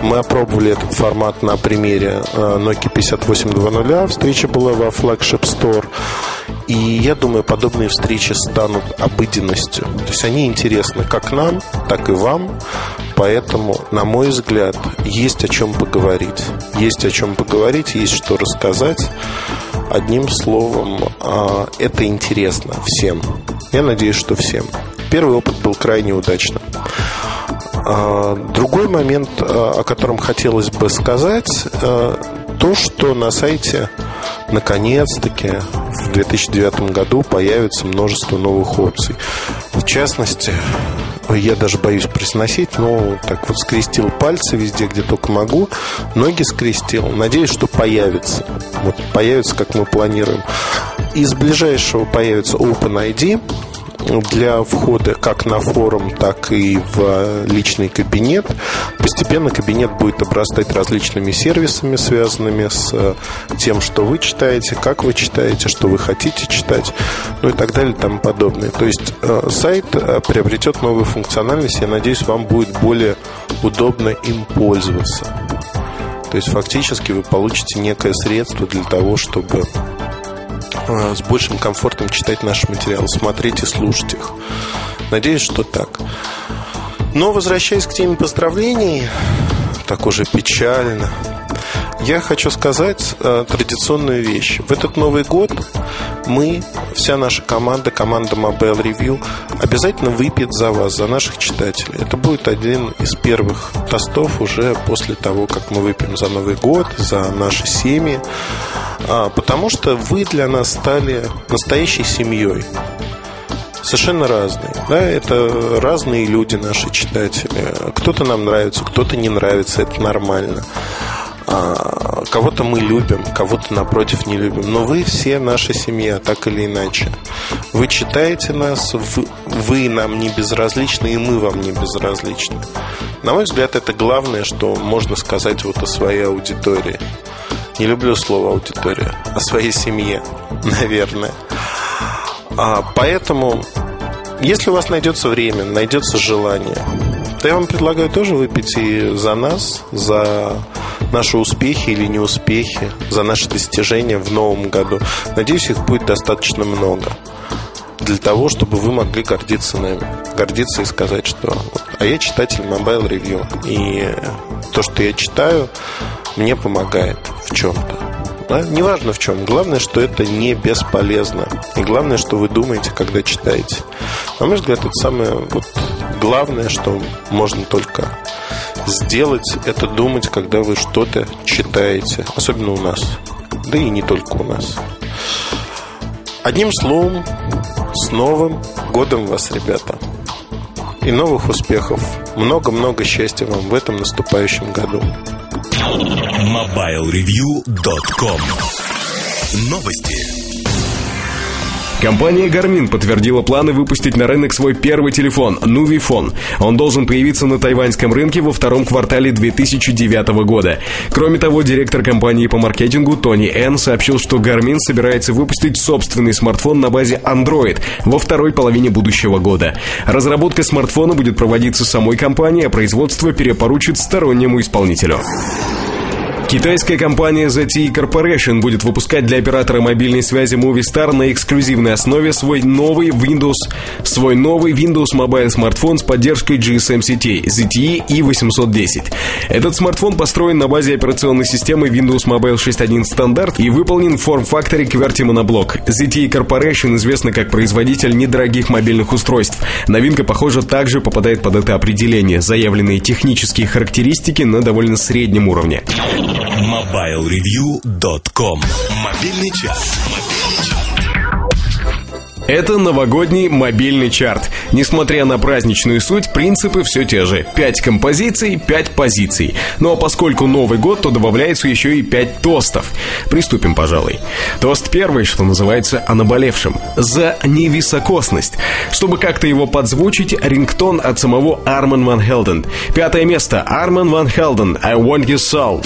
Мы опробовали этот формат на примере Nokia 5800. Встреча была во Flagship Store. И я думаю, подобные встречи станут обыденностью. То есть они интересны как нам, так и вам. Поэтому, на мой взгляд, есть о чем поговорить. Есть о чем поговорить, есть что рассказать. Одним словом, это интересно всем. Я надеюсь, что всем. Первый опыт был крайне удачным. Другой момент, о котором хотелось бы сказать, то, что на сайте наконец-таки в 2009 году появится множество новых опций. В частности, я даже боюсь произносить, но так вот скрестил пальцы везде, где только могу, ноги скрестил. Надеюсь, что появится. Вот, появится, как мы планируем. Из ближайшего появится OpenID для входа как на форум, так и в личный кабинет. Постепенно кабинет будет обрастать различными сервисами, связанными с тем, что вы читаете, как вы читаете, что вы хотите читать, ну и так далее и тому подобное. То есть сайт приобретет новую функциональность. Я надеюсь, вам будет более удобно им пользоваться. То есть фактически вы получите некое средство для того, чтобы с большим комфортом читать наши материалы, смотреть и слушать их. Надеюсь, что так. Но, возвращаясь к теме поздравлений, так уже печально, я хочу сказать традиционную вещь. В этот Новый год мы, вся наша команда, команда Mobile Review, обязательно выпьет за вас, за наших читателей. Это будет один из первых тостов уже после того, как мы выпьем за Новый год, за наши семьи. Потому что вы для нас стали настоящей семьей. Совершенно разные, да? Это разные люди, наши читатели. Кто-то нам нравится, кто-то не нравится. Это нормально. Кого-то мы любим, кого-то, напротив, не любим. Но вы все наша семья, так или иначе. Вы читаете нас, вы нам не безразличны, и мы вам не безразличны. На мой взгляд, это главное, что можно сказать вот о своей аудитории. Не люблю слово «аудитория», о своей семье, наверное. Поэтому, если у вас найдется время, найдется желание, то я вам предлагаю тоже выпить и за нас, за наши успехи или неуспехи, за наши достижения в новом году. Надеюсь, их будет достаточно много для того, чтобы вы могли гордиться нами. Гордиться и сказать, что вот, а я читатель Mobile Review, и то, что я читаю, мне помогает в чем-то, да? Неважно в чем, главное, что это не бесполезно. И главное, что вы думаете, когда читаете. На мой взгляд, это самое вот главное, что можно только сделать. Это думать, когда вы что-то читаете. Особенно у нас. Да и не только у нас. Одним словом, с Новым годом вас, ребята. И новых успехов. Много-много счастья вам в этом наступающем году. mobilereview.com. Новости. Компания Garmin подтвердила планы выпустить на рынок свой первый телефон Nuvifone. Он должен появиться на тайваньском рынке во втором квартале 2009 года. Кроме того, директор компании по маркетингу Тони Энн сообщил, что Garmin собирается выпустить собственный смартфон на базе Android во второй половине будущего года. Разработка смартфона будет проводиться самой компанией, а производство перепоручит стороннему исполнителю. Китайская компания ZTE Corporation будет выпускать для оператора мобильной связи Movistar на эксклюзивной основе свой новый Windows Mobile смартфон с поддержкой GSM-сетей ZTE E810. Этот смартфон построен на базе операционной системы Windows Mobile 6.1 стандарт и выполнен в форм-факторе QWERTY-моноблок. ZTE Corporation известна как производитель недорогих мобильных устройств. Новинка, похоже, также попадает под это определение. Заявленные технические характеристики на довольно среднем уровне. mobilereview.com. Мобильный час. Это новогодний мобильный чарт. Несмотря на праздничную суть, принципы все те же. 5 композиций, 5 позиций. Ну а поскольку Новый год, то добавляется еще и 5 тостов. Приступим, пожалуй. Тост первый, что называется, о наболевшем. За невисокосность. Чтобы как-то его подзвучить, рингтон от самого Арман Ван Хелден. 5-е место. Арман Ван Хелден. I want your soul.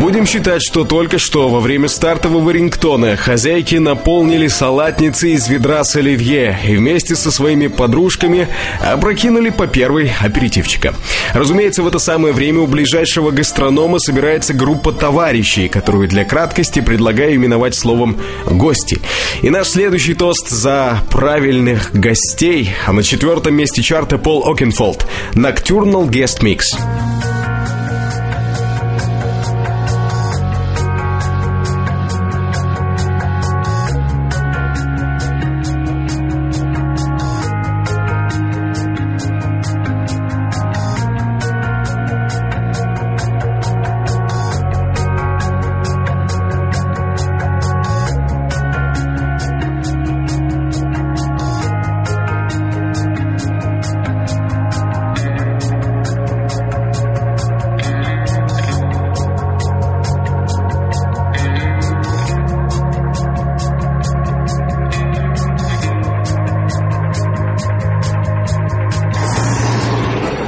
Будем считать, что только что во время стартового рингтона хозяйки наполнили салатницы из ведра с оливье и вместе со своими подружками опрокинули по первой аперитивчика. Разумеется, в это самое время у ближайшего гастронома собирается группа товарищей, которую для краткости предлагаю именовать словом «гости». И наш следующий тост за правильных гостей, а на 4-м месте чарта Пол Окенфолд «Nocturnal Guest Mix».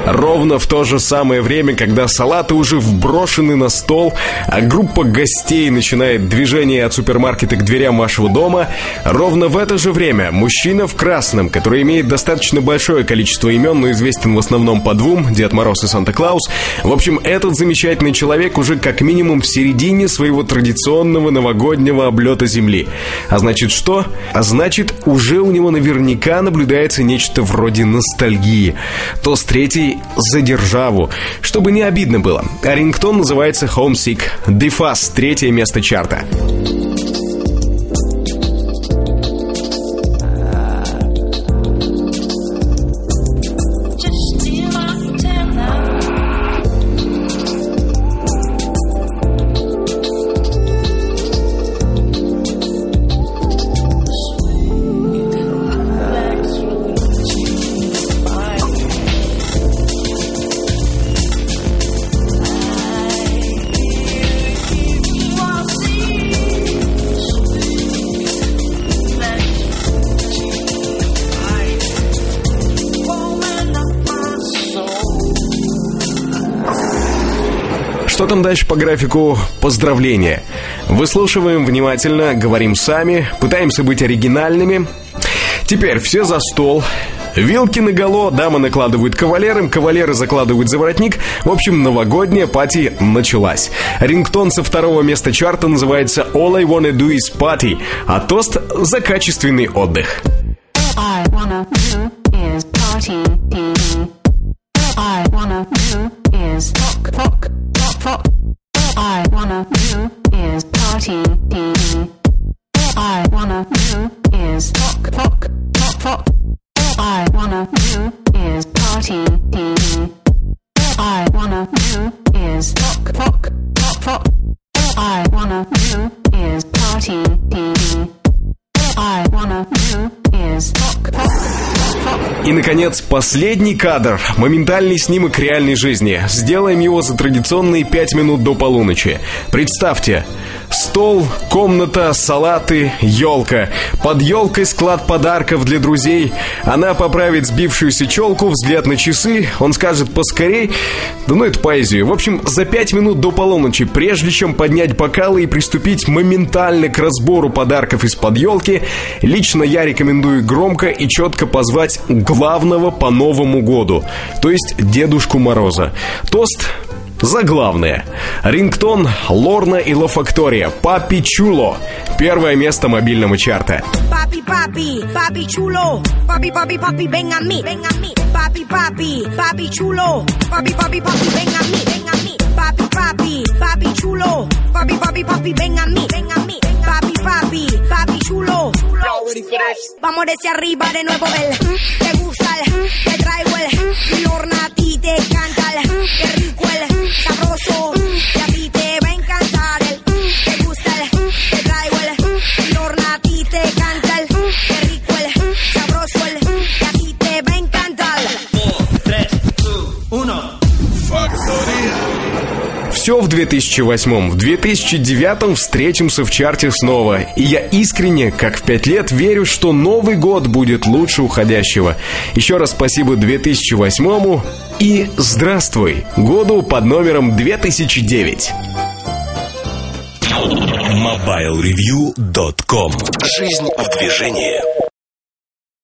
Ровно в то же самое время, когда салаты уже вброшены на стол, а группа гостей начинает движение от супермаркета к дверям вашего дома, ровно в это же время мужчина в красном, который имеет достаточно большое количество имен, но известен в основном по двум, Дед Мороз и Санта-Клаус, в общем, этот замечательный человек уже как минимум в середине своего традиционного новогоднего облета земли. А значит что? А значит, уже у него наверняка наблюдается нечто вроде ностальгии. Тост третий за державу, чтобы не обидно было. А рингтон называется Homesick. Дефас, 3-е место чарта. Что там дальше по графику? Поздравления. Выслушиваем внимательно, говорим сами, пытаемся быть оригинальными. Теперь все за стол. Вилки наголо, дамы накладывают кавалерам, кавалеры закладывают за воротник. В общем, новогодняя пати началась. Рингтон со 2-го места чарта называется «All I wanna do is party», а тост за качественный отдых. All I wanna do is party. All I wanna do is rock, rock. All I wanna do is party. All I wanna do is rock, rock, rock, rock. All I wanna do is party. All I wanna do is rock, rock, rock, rock. All I wanna do is party. All I wanna do is rock, rock. И, наконец, последний кадр. Моментальный снимок реальной жизни. Сделаем его за традиционные 5 минут до полуночи. Представьте. Стол, комната, салаты, елка. Под елкой склад подарков для друзей. Она поправит сбившуюся челку, взгляд на часы. Он скажет поскорей. Да ну, это поэзию. В общем, за 5 минут до полуночи, прежде чем поднять бокалы и приступить моментально к разбору подарков из-под елки, лично я рекомендую громко и четко позвать главного по Новому году, то есть Дедушку Мороза. Тост Заглавные. Рингтон Лорна и Ла Фактория. Папи Чуло. Первое место мобильного чарта. Папи, папи, папи Чуло. Папи, папи, папи, бенгами. Папи, папи, папи Чуло. Папи, папи, папи, бенгами. Папи, папи, папи Чуло. Папи, папи, папи, бенгами. Папи, папи, папи Чуло. Vamos desde arriba de nuevo, Bel. Te gusta el, te traigo el. Mi Lorna a ti te canta el. Qué rico el. Sabroso, y a ti te va a encantar el. Te gusta el, te traigo el. Mi Lorna a ti te canta el. Qué rico el, sabroso el. Y a ti te va a encantar. 2, 3, 2, 1. Все в 2008-м, в 2009-м встретимся в чарте снова. И я искренне, как в 5 лет, верю, что Новый год будет лучше уходящего. Еще раз спасибо 2008-му и здравствуй году под номером 2009. mobilereview.com. Жизнь в движении.